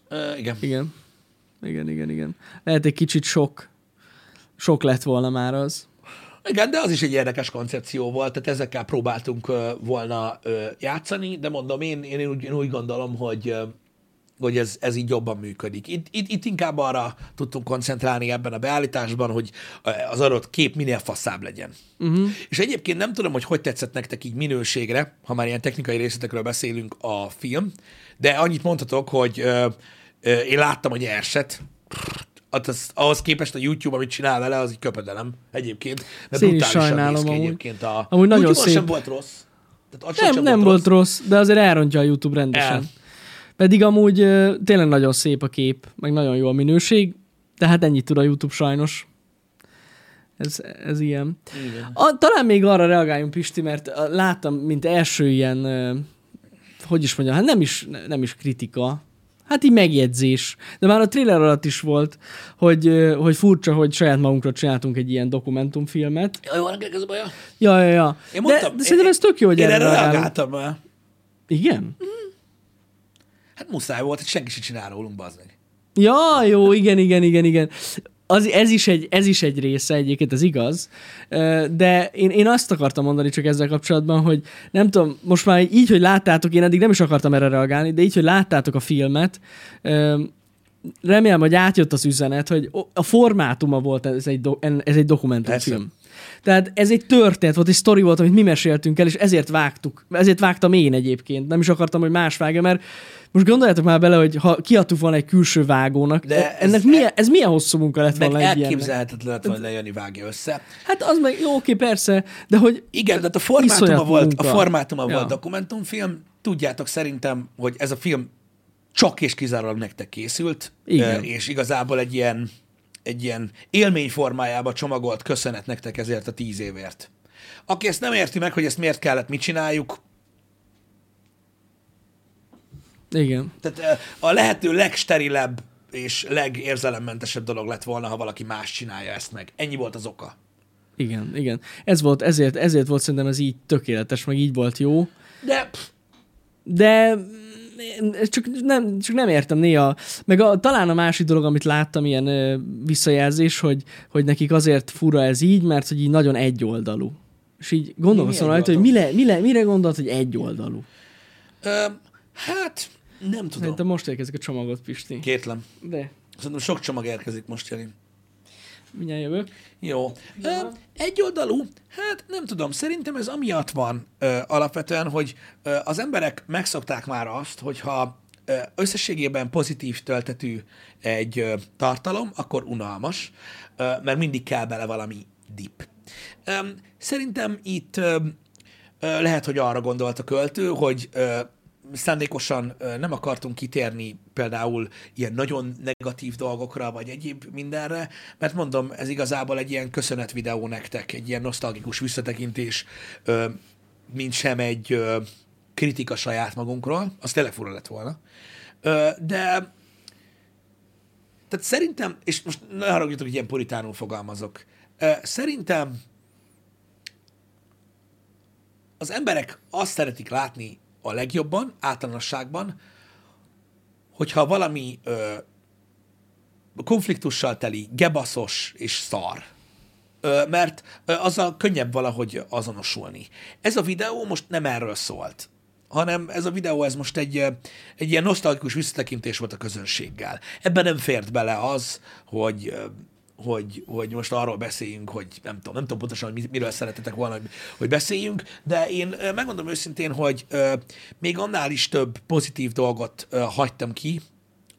Uh, igen. Igen. Igen, igen, igen. Lehet egy kicsit sok Sok lett volna már az. Igen, de az is egy érdekes koncepció volt, tehát ezekkel próbáltunk uh, volna uh, játszani, de mondom, én, én, úgy, én úgy gondolom, hogy, uh, hogy ez, ez így jobban működik. Itt, itt, itt inkább arra tudtunk koncentrálni ebben a beállításban, hogy az adott kép minél faszább legyen. Uh-huh. És egyébként nem tudom, hogy hogy tetszett nektek így minőségre, ha már ilyen technikai részletekről beszélünk a film, de annyit mondhatok, hogy uh, uh, én láttam a nyerset, Az, ahhoz képest a YouTube, amit csinál vele, az így köpedelem egyébként. Mert én is sajnálom egyébként. A amúgy nagyon szép. Sem volt rossz. Tehát nem sem nem volt, volt rossz. rossz, de azért elrontja a YouTube rendesen. El. Pedig amúgy tényleg nagyon szép a kép, meg nagyon jó a minőség, de hát ennyit tud a YouTube sajnos. Ez, ez ilyen. A, talán még arra reagáljunk, Pisti, mert láttam, mint első ilyen, hogy is mondjam, hát nem is, nem is kritika, hát így megjegyzés. De már a trailer alatt is volt, hogy, hogy furcsa, hogy saját magunkra csináltunk egy ilyen dokumentumfilmet. Jaj, van nekik ez a baja? Ja, ja, ja. Én mondtam, de, de szerintem ez tök jó, hogy én erre reagáltam el. Igen? Mm. Hát muszáj volt, hogy senki sem csinál rólunk, bazdmeg. Ja, jó, igen, igen, igen, igen. Az, ez, is egy, ez is egy része egyébként, ez igaz, de én, én azt akartam mondani csak ezzel kapcsolatban, hogy nem tudom, most már így, hogy láttátok, én eddig nem is akartam erre reagálni, de így, hogy láttátok a filmet, remélem, hogy átjött az üzenet, hogy a formátuma volt ez egy, do, ez egy dokumentumfilm. Tehát ez egy történet volt, egy sztori volt, amit mi meséltünk el, és ezért vágtuk. Ezért vágtam én egyébként. Nem is akartam, hogy más vágja, mert most gondoljátok már bele, hogy ha kiadtuk volna egy külső vágónak, de ennek ez, milyen, ez milyen hosszú munka lett volna egy ilyennek. Elképzelhetetlen lett volna, hogy Jani vágja össze. Hát az meg, jó, oké, persze, de hogy... Igen, de a formátuma volt, a formátuma ja. volt dokumentumfilm. Tudjátok szerintem, hogy ez a film csak és kizárólag nektek készült, igen. És igazából egy ilyen... egy ilyen élmény formájába csomagolt köszönet nektek ezért a tíz évért. Aki ezt nem érti meg, hogy ezt miért kellett, mit csináljuk. Igen. Tehát a lehető legsterilebb és legérzelemmentesebb dolog lett volna, ha valaki más csinálja ezt meg. Ennyi volt az oka. Igen, igen. Ez volt, ezért, ezért volt szerintem ez így tökéletes, meg így volt jó. De... De... Csak nem, csak nem értem néha. Meg a, talán a másik dolog, amit láttam, ilyen ö, visszajelzés, hogy, hogy nekik azért fura ez így, mert hogy így nagyon egyoldalú. És így gondolkozom rajta, hogy mire, mire, mire gondolt, hogy egyoldalú? Hát, nem tudom. Szerintem most érkezik a csomagot, Pisti. Kétlem. De. Szerintem sok csomag érkezik most, Jani. Mindjárt jövök. Jó. Ö, egyoldalú? Hát nem tudom. Szerintem ez amiatt van ö, alapvetően, hogy ö, az emberek megszokták már azt, hogyha ö, összességében pozitív töltetű egy ö, tartalom, akkor unalmas, ö, mert mindig kell bele valami dip. Ö, szerintem itt ö, ö, lehet, hogy arra gondolt a költő, hogy ö, szándékosan nem akartunk kitérni például ilyen nagyon negatív dolgokra, vagy egyéb mindenre, mert mondom, ez igazából egy ilyen köszönet videó nektek, egy ilyen nosztalgikus visszatekintés, mint sem egy kritika saját magunkról, az tényleg fura lett volna. Ö, de tehát szerintem, és most ne haragudjatok, hogy ilyen puritánul fogalmazok, ö, szerintem az emberek azt szeretik látni a legjobban, általánosságban, hogyha valami ö, konfliktussal teli, gebaszos és szar. Ö, mert ö, azzal könnyebb valahogy azonosulni. Ez a videó most nem erről szólt, hanem ez a videó, ez most egy, egy ilyen nosztalgikus visszatekintés volt a közönséggel. Ebben nem fért bele az, hogy... Hogy, hogy most arról beszéljünk, hogy nem tudom, nem tudom pontosan, hogy miről szeretetek volna, hogy, hogy beszéljünk, de én megmondom őszintén, hogy ö, még annál is több pozitív dolgot ö, hagytam ki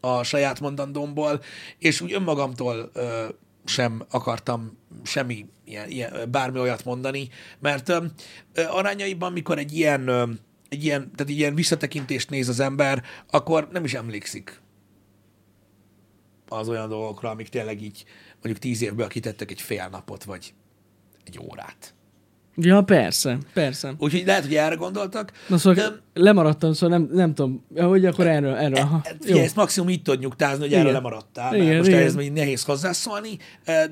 a saját mondandómból, és úgy önmagamtól ö, sem akartam semmi, ilyen, ilyen, bármi olyat mondani, mert ö, ö, arányaiban, mikor egy ilyen, ö, egy ilyen, tehát ilyen visszatekintést néz az ember, akkor nem is emlékszik az olyan dolgokra, amik tényleg így mondjuk tíz évből kitettek egy fél napot, vagy egy órát. Ja, persze, persze. Úgyhogy lehet, hogy erre gondoltak. Na szóval de... lemaradtam, szóval nem, nem tudom, hogy akkor erről, erről. E, e, figyelj, ezt maximum így tudod nyugtázni, hogy erről igen. lemaradtál, igen, most igen. Ehhez nehéz hozzászólni,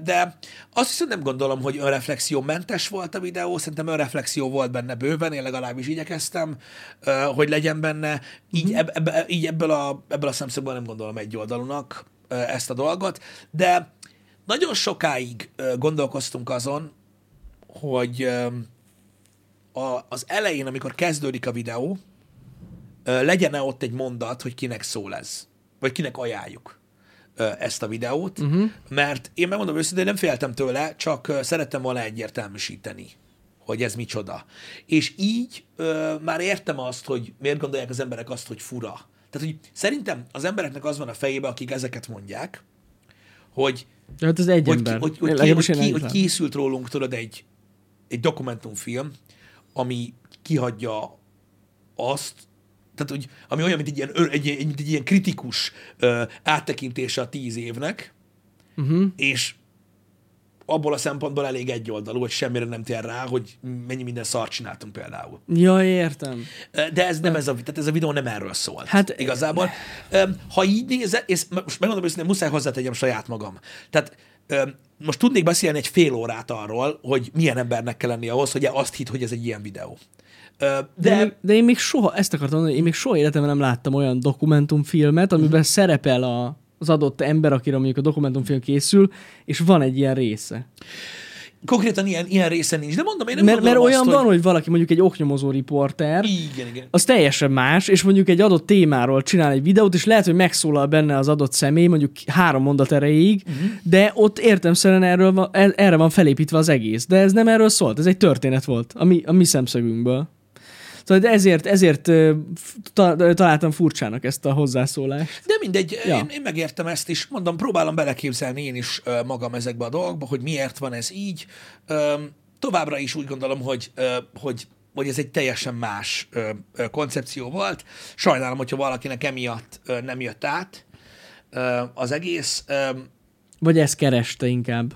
de azt viszont nem gondolom, hogy önreflexiómentes volt a videó, szerintem önreflexió volt benne bőven, én legalábbis igyekeztem, hogy legyen benne. Így, eb, eb, így ebből a, ebből a szemszögből nem gondolom egy oldalúnak ezt a dolgot, de nagyon sokáig gondolkoztunk azon, hogy az elején, amikor kezdődik a videó, legyen-e ott egy mondat, hogy kinek szól ez, vagy kinek ajánljuk ezt a videót, uh-huh. mert én megmondom őszintén, nem féltem tőle, csak szerettem volna egyértelműsíteni, hogy ez micsoda. És így már értem azt, hogy miért gondolják az emberek azt, hogy fura. Tehát, hogy szerintem az embereknek az van a fejében, akik ezeket mondják, hogy hát az egy hogy, ember. Hogy, hogy, ki, hogy, ki, hogy készült rólunk, tudod, egy, egy dokumentumfilm, ami kihagyja azt, tehát, hogy, ami olyan, mint egy ilyen, egy, egy, mint egy ilyen kritikus ö, áttekintése a tíz évnek, uh-huh. és abból a szempontból elég egyoldalú, hogy semmire nem tér rá, hogy mennyi minden szart csináltunk például. Ja, értem. De ez nem ez a, tehát ez a videó nem erről szól. Hát igazából. Ne. Ha így nézed, és most megmondom őszintén, muszáj hozzátegyem saját magam. Tehát most tudnék beszélni egy fél órát arról, hogy milyen embernek kell lenni ahhoz, hogy azt hidd, hogy ez egy ilyen videó. De... De, de én még soha, ezt akartam mondani, én még soha életemben nem láttam olyan dokumentumfilmet, amiben mm-hmm. szerepel a az adott ember, akire mondjuk a dokumentumfilm készül, és van egy ilyen része. Konkrétan ilyen, ilyen része nincs, de mondom, én nem mert, mert olyan azt, van, hogy... hogy valaki mondjuk egy oknyomozó riporter, igen, igen. az teljesen más, és mondjuk egy adott témáról csinál egy videót, és lehet, hogy megszólal benne az adott személy, mondjuk három mondat erejéig, uh-huh. de ott értelemszerűen erről van, erre van felépítve az egész. De ez nem erről szólt, ez egy történet volt, a mi, a mi szemszögünkből. Szóval ezért, ezért találtam furcsának ezt a hozzászólást. De mindegy, ja. én, én megértem ezt is. Mondom, próbálom beleképzelni én is magam ezekbe a dolgokba, hogy miért van ez így. Továbbra is úgy gondolom, hogy, hogy, hogy ez egy teljesen más koncepció volt. Sajnálom, hogyha valakinek emiatt nem jött át az egész. Vagy ezt kereste inkább.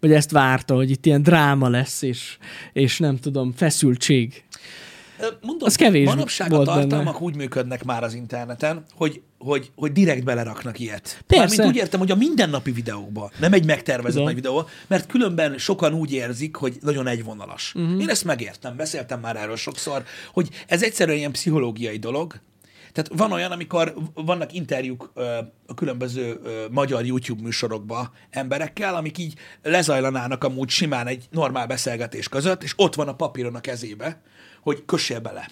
Vagy ezt várta, hogy itt ilyen dráma lesz, és, és nem tudom, feszültség. Mondom, az kevés manapság a tartalmak benne. Úgy működnek már az interneten, hogy, hogy, hogy direkt beleraknak ilyet. Persze. Mármint úgy értem, hogy a mindennapi videókban, nem egy megtervezett nagy videó, mert különben sokan úgy érzik, hogy nagyon egyvonalas. Uh-huh. Én ezt megértem, beszéltem már erről sokszor, hogy ez egyszerűen ilyen pszichológiai dolog. Tehát van olyan, amikor vannak interjúk ö, a különböző ö, magyar YouTube műsorokba emberekkel, amik így lezajlanának amúgy simán egy normál beszélgetés között, és ott van a papíron a kezébe, hogy kössél bele.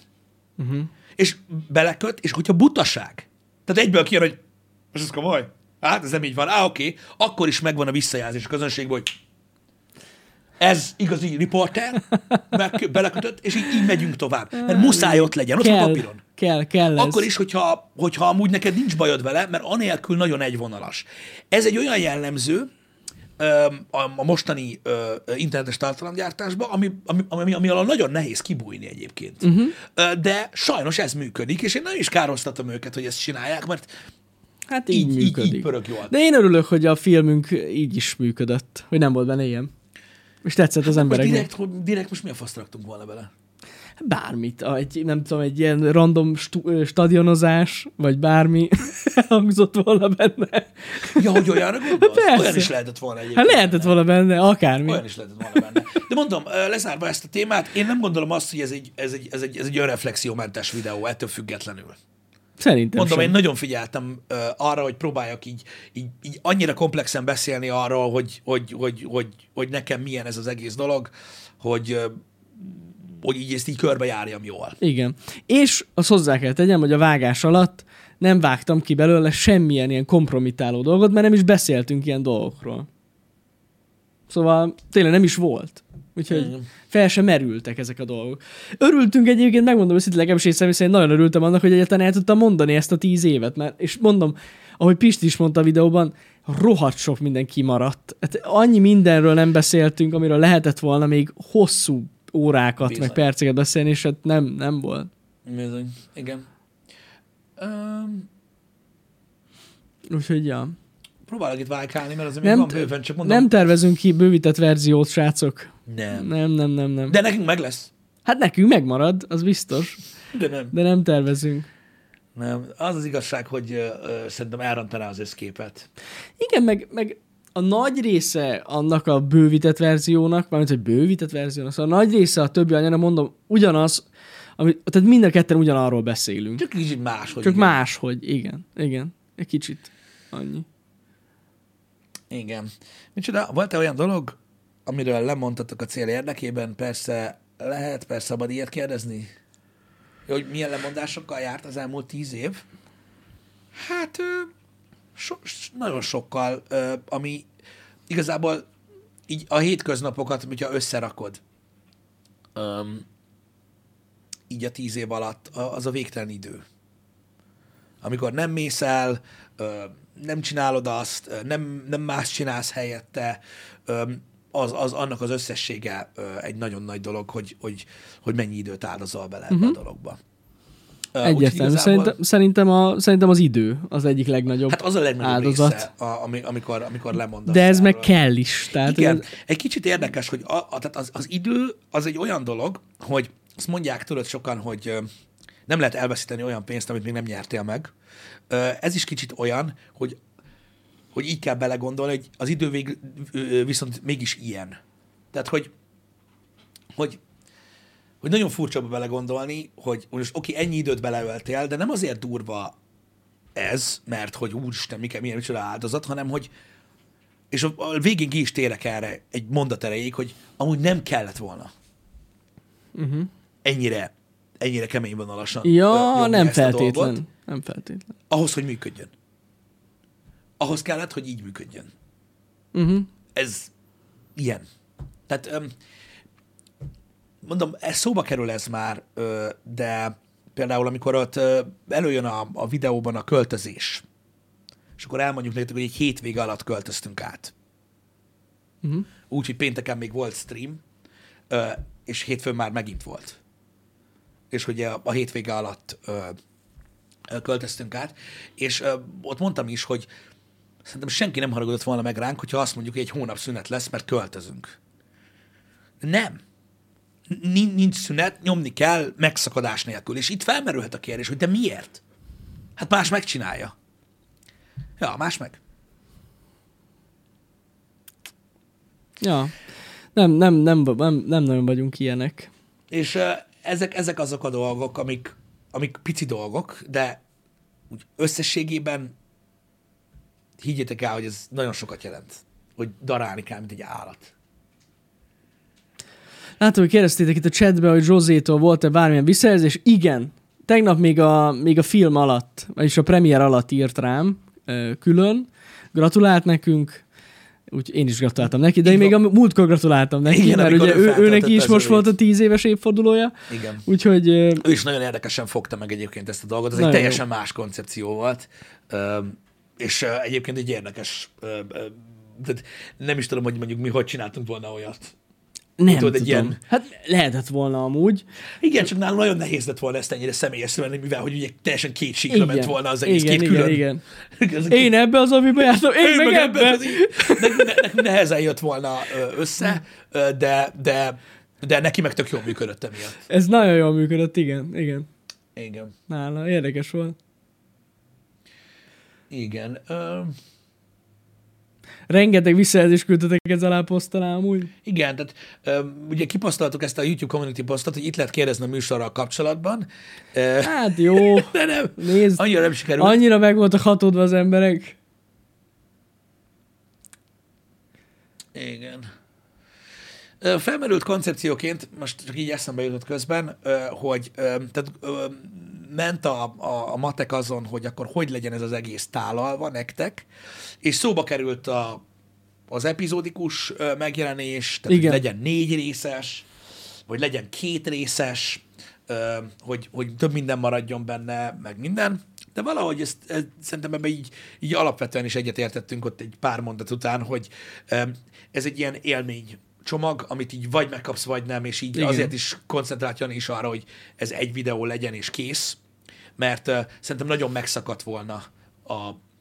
Uh-huh. És beleköt, és hogyha butaság. Tehát egyből kijön, hogy most ez komoly? Hát ez nem így van. Á, oké. Okay. Akkor is megvan a visszajelzés a közönségben, hogy ez igazi riporter, meg belekötött, és így, így megyünk tovább. Mert muszáj ott legyen, ott kell, a papíron. Kell, kell lesz. Akkor is, hogyha, hogyha amúgy neked nincs bajod vele, mert anélkül nagyon egyvonalas. Ez egy olyan jellemző, a mostani internetes tartalomgyártásban, ami, ami, ami, ami alól nagyon nehéz kibújni egyébként. Uh-huh. De sajnos ez működik, és én nagyon is károztatom őket, hogy ezt csinálják, mert hát így, így működik. Így, így pörög jól. De én örülök, hogy a filmünk így is működött, hogy nem volt benne ilyen. És tetszett az hát embereknek. Direkt, direkt most mi a faszt raktunk volna bele? bármit. Egy, nem tudom, egy ilyen random stu- stadionozás, vagy bármi hangzott volna benne. Ja, hogy olyanra gondolsz? Olyan is lehetett volna egyébként. Hát lehetett volna benne, akármi. Olyan is lehetett volna benne. De mondom, lezárva ezt a témát, én nem gondolom azt, hogy ez egy, ez egy, ez egy, ez egy önreflexiómentes videó, ettől függetlenül. Szerintem Mondom, sem. Én nagyon figyeltem uh, arra, hogy próbáljak így, így, így annyira komplexen beszélni arról, hogy, hogy, hogy, hogy, hogy nekem milyen ez az egész dolog, hogy, uh, hogy így ezt így körbejárjam jól. Igen. És azt hozzá kell tegyem, hogy a vágás alatt nem vágtam ki belőle semmilyen ilyen kompromitáló dolgot, mert nem is beszéltünk ilyen dolgokról. Szóval tényleg nem is volt. Úgyhogy fel sem merültek ezek a dolgok. Örültünk egyébként, megmondom, hogy legalábbis én személy szerint nagyon örültem annak, hogy egyáltalán el tudtam mondani ezt a tíz évet. Mert, és mondom, ahogy Pisti is mondta a videóban, rohadt sok minden kimaradt. Hát annyi mindenről nem beszéltünk, amiről lehetett volna még hosszú órákat, Bizony. meg perceket beszélni, és hát nem, nem volt. Bizony. Igen. Um... Úgyhogy, ja. Próbálok itt válkálni, mert azért még van bőven, csak mondom. Nem tervezünk ki bővített verziót, srácok. Nem. Nem, nem, nem, nem. De nekünk meg lesz. Hát nekünk megmarad, az biztos. De nem. De nem tervezünk. Nem. Az az igazság, hogy ö, ö, szerintem elrontaná az összképet. Igen, meg, meg a nagy része annak a bővített verziónak, mármint, hogy bővített verziónak, szóval a nagy része a többi anyára, mondom, ugyanaz, ami, tehát mind a ketten ugyanarról beszélünk. Csak kicsit máshogy. Csak igen. máshogy, igen. Igen. Egy kicsit annyi. Igen. Micsoda, volt-e olyan dolog, amiről lemondtatok a cél érdekében? Persze lehet, persze szabad ilyet kérdezni? Hogy milyen lemondásokkal járt az elmúlt tíz év? Hát so- nagyon sokkal, ami igazából így a hétköznapokat, hogyha összerakod um, így a tíz év alatt, az a végtelen idő. Amikor nem mész el, nem csinálod azt, nem, nem más csinálsz helyette, az, az, annak az összessége egy nagyon nagy dolog, hogy, hogy, hogy mennyi időt áldozol bele uh-huh. ebbe a dologba. Egyértelmű. Igazából... Szerintem, a, szerintem az idő az egyik legnagyobb Hát az a legnagyobb áldozat. része, a, amikor, amikor lemondasz. De ez erről. Meg kell is. Tehát Igen. Ez... Egy kicsit érdekes, hogy a, a, tehát az, az idő az egy olyan dolog, hogy azt mondják tőled sokan, hogy nem lehet elveszíteni olyan pénzt, amit még nem nyertél meg. Ez is kicsit olyan, hogy, hogy így kell belegondolni, hogy az idő vég, viszont mégis ilyen. Tehát, hogy, hogy, hogy nagyon furcsa belegondolni, hogy most oké, ennyi időt beleöltél, de nem azért durva ez, mert hogy úristen, milyen, milyen micsoda áldozat, hanem hogy, és a végén ki is térek erre egy mondat erejéig, hogy amúgy nem kellett volna. Uh-huh. Ennyire ennyire kemény vonalasan. Ja, nem feltétlen. nem feltétlen. Ahhoz, hogy működjön. Ahhoz kellett, hogy így működjön. Uh-huh. Ez ilyen. Tehát, mondom, ez szóba kerül ez már, de például, amikor ott előjön a, a videóban a költözés, és akkor elmondjuk nektek, hogy egy hétvége alatt költöztünk át. Uh-huh. Úgyhogy pénteken még volt stream, és hétfőn már megint volt. És hogy a, a hétvége alatt ö, ö, költöztünk át, és ö, ott mondtam is, hogy szerintem senki nem haragudott volna meg ránk, hogyha azt mondjuk, hogy egy hónap szünet lesz, mert költözünk. Nem. Nincs szünet, nyomni kell, megszakadás nélkül. És itt felmerülhet a kérdés, hogy de miért? Hát más megcsinálja. Ja, más meg. Ja. Nem, nem, nem, nem, nem nagyon vagyunk ilyenek. És... Ö, Ezek, ezek azok a dolgok, amik, amik pici dolgok, de úgy összességében higgyétek el, hogy ez nagyon sokat jelent, hogy darálni kell, mint egy állat. Látom, hogy kérdeztétek itt a chatbe, hogy Zsózétól volt-e bármilyen visszajelzés. Igen, tegnap még a, még a film alatt, vagyis a premier alatt írt rám külön, gratulált nekünk. Úgy én is gratuláltam neki, de én még a múltkor gratuláltam neki, igen, mert ugye ő, ő neki is most volt a tíz éves évfordulója. Igen. Úgyhogy... Ő is nagyon érdekesen fogta meg egyébként ezt a dolgot. Ez egy teljesen jó. más koncepció volt. És egyébként egy érdekes... Nem is tudom, hogy mondjuk mi hogy csináltunk volna olyat. Nem tudom. Ilyen... Hát lehetett volna amúgy. Igen, csak nálam nagyon nehéz lett volna ezt ennyire személyes szemben, mivel hogy ugye teljesen két síkra ment volna az egész, igen, két igen, külön. Igen. Két... Én ebbe az, amiben jártam, én, én meg, meg ebbe. ebbe. Nehezen jött volna össze, de, de De neki meg tök jól működött emiatt. Ez nagyon jól működött, igen. Igen. Igen. Nála érdekes volt. Igen. Ö... Rengeteg visszajelzést küldtetek ez alá posztalá amúgy. Igen, tehát um, ugye kiposztaltuk ezt a YouTube community posztot, hogy itt lehet kérdezni a műsorral kapcsolatban. Hát jó. De nem, nézd, annyira nem sikerült. Annyira meg voltak hatódva az emberek. Igen. Felmerült koncepcióként, most csak így eszembe jutott közben, hogy tehát, ment a, a, a matek azon, hogy akkor hogy legyen ez az egész tálalva nektek, és szóba került a, az epizódikus megjelenés, tehát igen, hogy legyen négy részes, vagy legyen két részes, hogy, hogy több minden maradjon benne, meg minden. De valahogy ezt, ezt szerintem ebben így, így alapvetően is egyetértettünk ott egy pár mondat után, hogy ez egy ilyen élmény csomag, amit így vagy megkapsz, vagy nem, és így igen, azért is koncentráltan is arra, hogy ez egy videó legyen, és kész, mert uh, szerintem nagyon megszakadt volna a,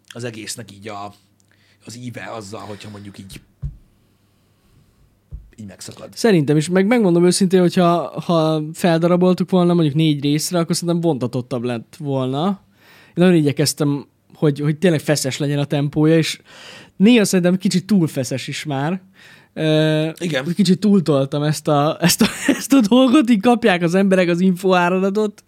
az egésznek így a, az íve azzal, hogyha mondjuk így így megszakad. Szerintem is, meg megmondom őszintén, hogyha ha feldaraboltuk volna mondjuk négy részre, akkor szerintem vontatottabb lett volna. Én nagyon igyekeztem, hogy, hogy tényleg feszes legyen a tempója, és néha szerintem kicsit túl feszes is már. Uh, igen. Kicsit túltoltam ezt a, ezt, a, ezt a dolgot, így kapják az emberek az infóáradatot,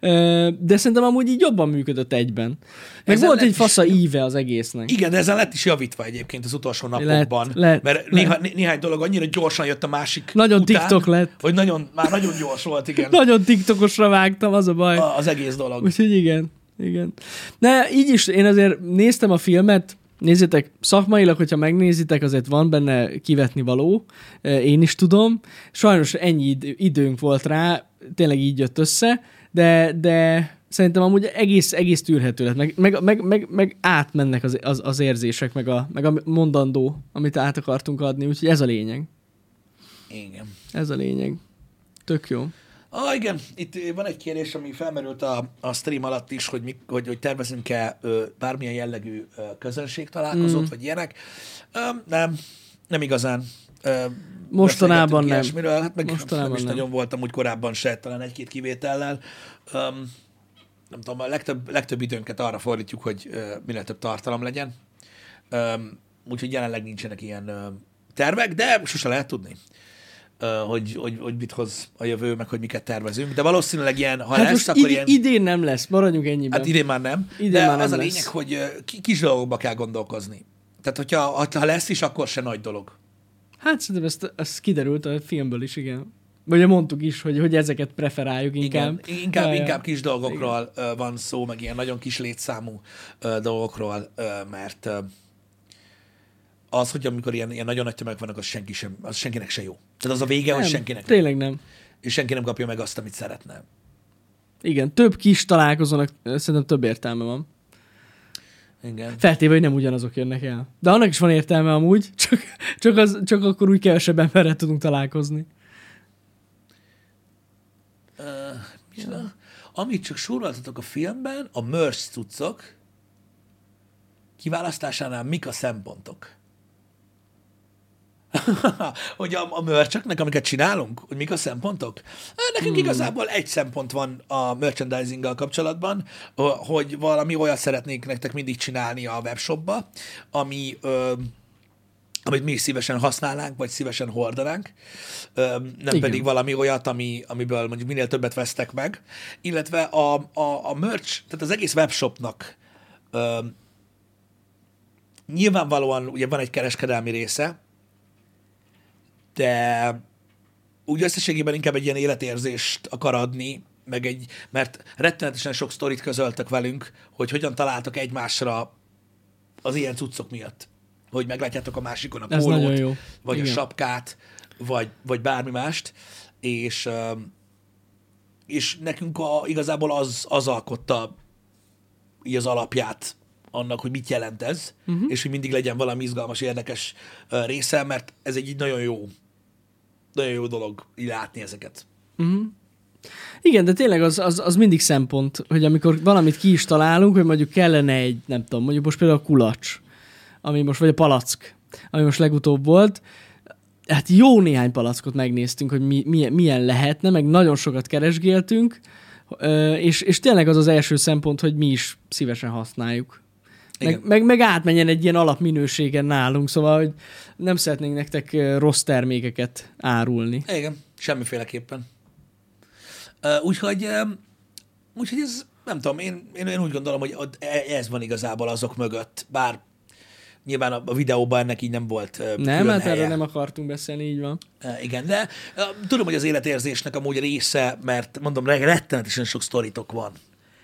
uh, de szerintem amúgy így jobban működött egyben. Meg ezen volt egy fasza is, íve az egésznek. Igen, de ezen lett is javítva egyébként az utolsó napokban, lett, lett, mert néha, lett. néhány dolog annyira gyorsan jött a másik nagyon után, TikTok lett. Hogy nagyon, már nagyon gyors volt, igen. Nagyon TikTokosra vágtam, az a baj. A, az egész dolog. Úgyhogy igen, igen. De így is, én azért néztem a filmet. Nézzétek, szakmailag, hogyha megnézitek, azért van benne kivetni való, én is tudom. Sajnos ennyi időnk volt rá, tényleg így jött össze, de, de szerintem amúgy egész, egész tűrhető lett, meg, meg, meg, meg, meg átmennek az, az, az érzések, meg a, meg a mondandó, amit át akartunk adni, úgyhogy ez a lényeg. Igen. Ez a lényeg. Tök jó. Ah, igen, itt van egy kérdés, ami felmerült a, a stream alatt is, hogy, mi, hogy, hogy tervezünk-e ö, bármilyen jellegű ö, közönség találkozót, mm. vagy ilyenek. Ö, nem, nem igazán. Ö, Mostanában nem. Hát meg Mostanában nem is nem. Nagyon voltam úgy korábban se, talán egy-két kivétellel. Ö, nem tudom, a legtöbb, legtöbb időnket arra fordítjuk, hogy ö, minél több tartalom legyen. Ö, úgyhogy jelenleg nincsenek ilyen ö, tervek, de sose lehet tudni. Hogy, hogy, hogy mit hoz a jövő, meg hogy miket tervezünk, de valószínűleg ilyen, ha hát lesz, akkor id- ilyen... idén nem lesz, maradjunk ennyiben. Hát idén már nem, idén de már az nem a lényeg, lesz. Hogy kis dolgokba kell gondolkozni. Tehát, hogyha ha lesz is, akkor se nagy dolog. Hát szerintem ezt, ezt kiderült a filmből is, igen. Vagy mondtuk is, hogy, hogy ezeket preferáljuk inkább. Igen, inkább, inkább kis dolgokról igen. Van szó, meg ilyen nagyon kis létszámú dolgokról, mert az, hogy amikor ilyen, ilyen nagyon nagy tömeg vannak, az, senki sem, az senkinek se jó. Tehát az a vége, nem, hogy senkinek tényleg nem. És senki nem kapja meg azt, amit szeretne. Igen, több kis találkozónak szerintem több értelme van. Igen. Feltéve, hogy nem ugyanazok jönnek el. De annak is van értelme amúgy, csak, csak, az, csak akkor úgy kevesebb emberrel tudunk találkozni. Uh, ja. Amit csak soroltatok a filmben, a merch cuccok kiválasztásánál mik a szempontok? Hogy a, a merch-eknek, amiket csinálunk, hogy mik a szempontok? Nekünk hmm. igazából egy szempont van a merchandisinggal kapcsolatban, hogy valami olyat szeretnénk nektek mindig csinálni a webshopba, ami, ö, amit mi szívesen használnánk, vagy szívesen hordanánk, ö, nem igen. pedig valami olyat, ami, amiből mondjuk minél többet vesztek meg, illetve a, a, a merch, tehát az egész webshopnak ö, nyilvánvalóan ugye van egy kereskedelmi része, de úgy összességében inkább egy ilyen életérzést akar adni, meg egy, mert rettenetesen sok sztorit közöltek velünk, hogy hogyan találtak egymásra az ilyen cuccok miatt. Hogy meglátjátok a másikon a pólót, vagy igen. a sapkát, vagy, vagy bármi mást, és, és nekünk a, igazából az, az alkotta így az alapját annak, hogy mit jelent ez, uh-huh. és hogy mindig legyen valami izgalmas, érdekes uh, része, mert ez egy nagyon jó nagyon jó dolog így látni ezeket. Uh-huh. Igen, de tényleg az, az, az mindig szempont, hogy amikor valamit ki is találunk, hogy mondjuk kellene egy, nem tudom, mondjuk most például a kulacs, ami most, vagy a palack, ami most legutóbb volt, hát jó néhány palackot megnéztünk, hogy mi, milyen, milyen lehetne, meg nagyon sokat keresgéltünk, és, és tényleg az az első szempont, hogy mi is szívesen használjuk. Meg, meg, meg átmenjen egy ilyen alapminőségen nálunk, szóval hogy nem szeretnénk nektek rossz termékeket árulni. Igen, semmiféleképpen. Úgyhogy, úgyhogy ez, nem tudom, én, én, én úgy gondolom, hogy ez van igazából azok mögött, bár nyilván a videóban ennek így nem volt külön helye. Nem, hát erről nem akartunk beszélni, így van. Igen, de tudom, hogy az életérzésnek amúgy része, mert mondom, rettenetesen sok sztoritok van.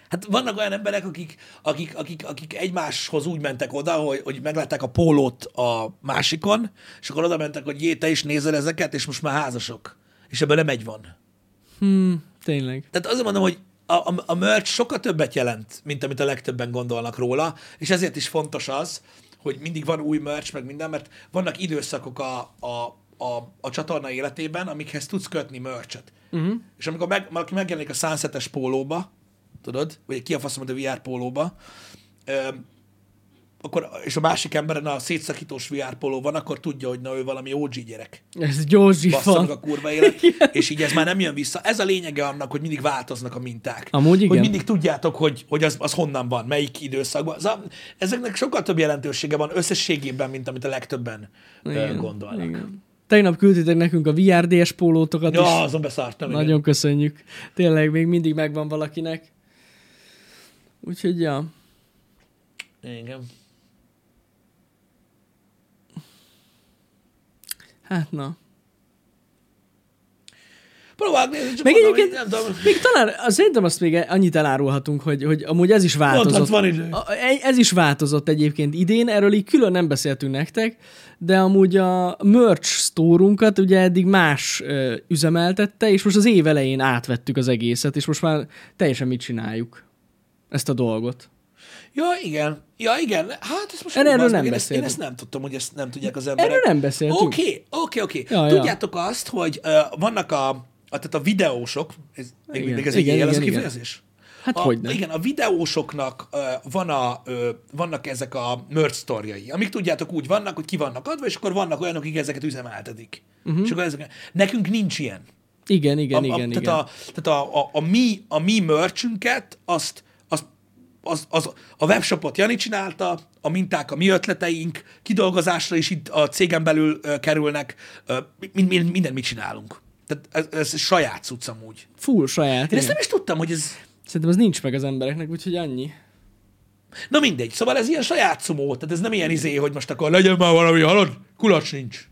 Hát vannak olyan emberek, akik, akik, akik, akik egymáshoz úgy mentek oda, hogy, hogy meglátták a pólót a másikon, és akkor oda mentek, hogy jé, te is nézel ezeket, és most már házasok. És ebből nem egy van. Hmm, tényleg. Tehát azért mondom, hogy a, a, a merch sokkal többet jelent, mint amit a legtöbben gondolnak róla, és ezért is fontos az, hogy mindig van új merch, meg minden, mert vannak időszakok a, a, a, a csatorna életében, amikhez tudsz kötni merchet. Uh-huh. És amikor meg, valaki megjelenik a Sunset-es pólóba, tudod, vagy ki a faszom, a vé er pólóba, öm, akkor, és a másik emberen a szétszakítós vé er póló van, akkor tudja, hogy na ő valami ó gé gyerek. Ez gyógyi van. A kurva élet, és így ez már nem jön vissza. Ez a lényege annak, hogy mindig változnak a minták. Amúgy igen. Hogy mindig tudjátok, hogy, hogy az, az honnan van, melyik időszakban. Ezeknek sokkal több jelentősége van összességében, mint amit a legtöbben igen, gondolnak. Igen. Tegnap küldtétek nekünk a vé er dés pólótokat. Ja, azon beszártam. Nagyon igen. Köszönjük. Tényleg még mindig megvan valakinek. Úgyhogy, ja. Igen. Hát, na. Próbáld nézni, csak mondom, egyébként, nem tudom. Még talán, szerintem azt még annyit elárulhatunk, hogy, hogy amúgy ez is változott. Mondhat, a, ez is változott egyébként idén, erről így külön nem beszéltünk nektek, de amúgy a merch store-unkat ugye eddig más ö, üzemeltette, és most az év elején átvettük az egészet, és most már teljesen mit csináljuk. Ezt a dolgot. Ja, igen. Ja, igen. Hát ezt most erről nem én, ezt, én ezt nem tudtam, hogy ezt nem tudják az emberek. Erről nem beszéltünk. Oké, oké, oké. Tudjátok ja. azt, hogy uh, vannak a, a, tehát a videósok, ez, igen, még, még ez igen, egy igen, az igen, a kifejezés? Hát hogyne. Igen, a videósoknak uh, van a, uh, vannak ezek a merch sztorjai, amik tudjátok úgy vannak, hogy ki vannak adva, és akkor vannak olyanok, akik ezeket üzemeltetik. Uh-huh. És akkor ezek, nekünk nincs ilyen. Igen, igen, a, igen. A, igen. Tehát, a, tehát a, a, a, mi, a mi merchünket azt Az, az, a webshopot Jani csinálta, a minták, a mi ötleteink, kidolgozásra is itt a cégen belül uh, kerülnek, uh, mind, mind, mindent mi csinálunk. Tehát ez, ez saját cucc amúgy. Full saját. Én igen. ezt nem is tudtam, hogy ez... Szerintem ez nincs meg az embereknek, úgyhogy annyi. Na mindegy, szóval ez ilyen saját cumó, tehát ez nem ilyen izé, hogy most akkor legyen már valami, halad, kulacs nincs.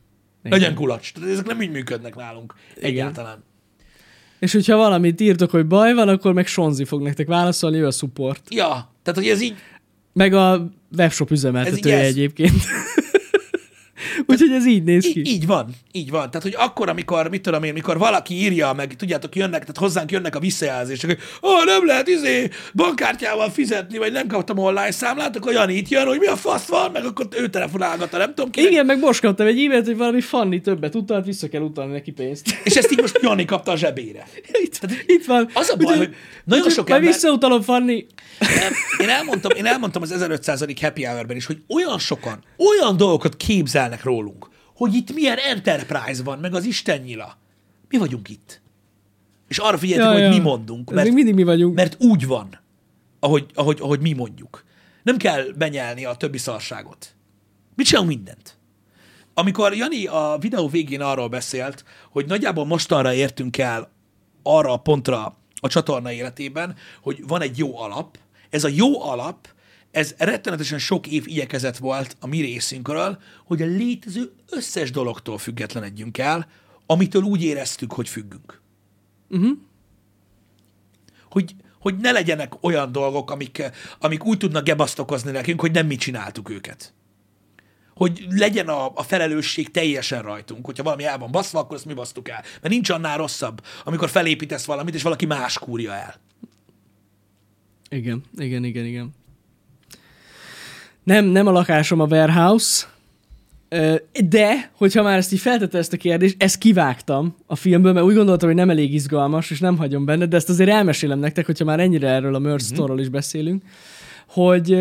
Igen. Legyen kulacs. Tehát ezek nem így működnek nálunk igen. egyáltalán. És hogyha valamit írtok, hogy baj van, akkor meg Sonzi fog nektek válaszolni, ő a support. Ja, tehát hogy ez így... Meg a webshop üzemeltetője ez ez... egyébként. Úgyhogy ez így néz ki. Így, így van, így van. Tehát, hogy akkor, amikor, mit tudom én, mikor valaki írja, meg tudjátok, jönnek, tehát hozzánk jönnek a visszajelzések, hogy ó, nem lehet izé bankkártyával fizetni, vagy nem kaptam online számlát, akkor Jani itt jön, hogy mi a fasz van, meg akkor ő telefonálgatta, nem tudom ki. Igen, meg most kaptam egy e-mailt, hogy valami Fanni többet utalt, vissza kell utalni neki pénzt. És ezt így most Jani kapta a zsebére. Itt, tehát, itt van. Az a baj, ugye, hogy nagyon ugye, sok ember... visszautalom, Fanni. Én elmondtam, én elmondtam az ezerötszáz Happy Hour-ben is, hogy olyan sokan, olyan dolgokat képzelnek rólunk, hogy itt milyen enterprise van, meg az istennyila. Mi vagyunk itt. És arra figyeljetek, ja, hogy ja. mi mondunk. Mert, mindig mi vagyunk. Mert úgy van, ahogy, ahogy, ahogy mi mondjuk. Nem kell benyelni a többi szarságot. Mi csinálunk mindent. Amikor Jani a videó végén arról beszélt, hogy nagyjából mostanra értünk el arra a pontra a csatorna életében, hogy van egy jó alap. Ez a jó alap, ez rettenetesen sok év igyekezet volt a mi részünkről, hogy a létező összes dologtól függetlenedjünk el, amitől úgy éreztük, hogy függünk. Uh-huh. Hogy, hogy ne legyenek olyan dolgok, amik, amik úgy tudnak gebasztokozni nekünk, hogy nem mi csináltuk őket. Hogy legyen a, a felelősség teljesen rajtunk. Hogyha valami el van baszva, akkor ezt mi basztuk el. Mert nincs annál rosszabb, amikor felépítesz valamit, és valaki más kúrja el. Igen, igen, igen, igen. Nem, nem a lakásom a warehouse, de, hogyha már ezt így feltette ezt a kérdést, ezt kivágtam a filmből, mert úgy gondoltam, hogy nem elég izgalmas, és nem hagyom benne, de ezt azért elmesélem nektek, hogyha már ennyire erről a merch store-ról is beszélünk, hogy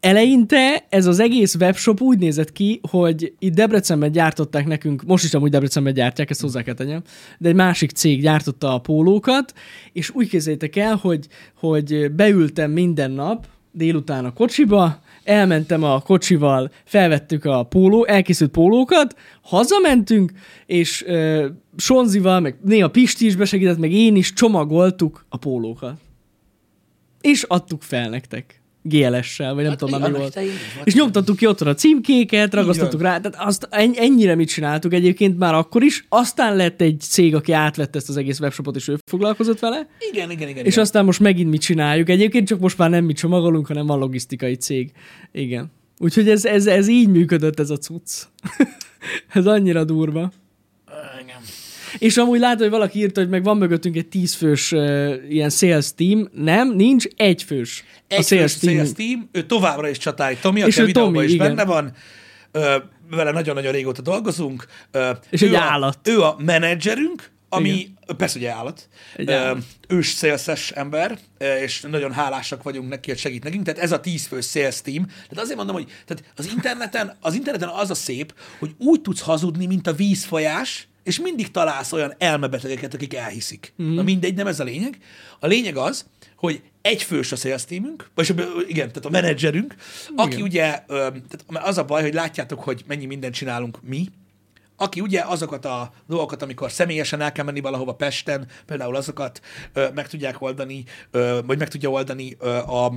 Eleinte ez az egész webshop úgy nézett ki, hogy itt Debrecenben gyártották nekünk, most is amúgy Debrecenben gyártják, ezt hozzá kell tegyem, de egy másik cég gyártotta a pólókat, és úgy képzeljétek el, hogy, hogy beültem minden nap délután a kocsiba, elmentem a kocsival, felvettük a póló, elkészült pólókat, hazamentünk, és uh, Sonzival, meg néha Pisti is besegített, meg én is csomagoltuk a pólókat. És adtuk fel nektek. gé el es-sel, vagy nem hát, tudom, mi volt. És nyomtattuk ki otthon a címkéket, ragasztottuk rá, tehát azt, en, ennyire mit csináltuk egyébként már akkor is. Aztán lett egy cég, aki átvett ezt az egész webshopot, és ő foglalkozott vele. Igen, igen, igen. És igen. Aztán most megint mit csináljuk. Egyébként csak most már nem mi csomagolunk, hanem van logisztikai cég. Igen. Úgyhogy ez, ez, ez így működött ez a cucc. Ez annyira durva. Igen. És amúgy látom, hogy valaki írta, hogy meg van mögöttünk egy tízfős uh, ilyen sales team. Nem, nincs, egyfős. Egy a sales, fős team. sales team. Ő továbbra is csatály Tomi, aki a videóban is igen. benne van. Ö, vele nagyon-nagyon régóta dolgozunk. Ö, és ő egy a, állat. Ő a menedzserünk, ami igen. persze, ugye állat. Egy állat. Ö, ős sales-es ember, és nagyon hálásak vagyunk neki, hogy segít nekünk. Tehát ez a tízfős sales team. Tehát azért mondom, hogy tehát az, interneten, az interneten az a szép, hogy úgy tudsz hazudni, mint a vízfolyás, és mindig találsz olyan elmebetegeket, akik elhiszik. Mm. Na mindegy, nem ez a lényeg. A lényeg az, hogy egy fős a sales teamünk, vagy igen, tehát a menedzserünk, aki igen. ugye, tehát az a baj, hogy látjátok, hogy mennyi mindent csinálunk mi, aki ugye azokat a dolgokat, amikor személyesen el kell menni valahova Pesten, például azokat meg tudják oldani, vagy meg tudja oldani a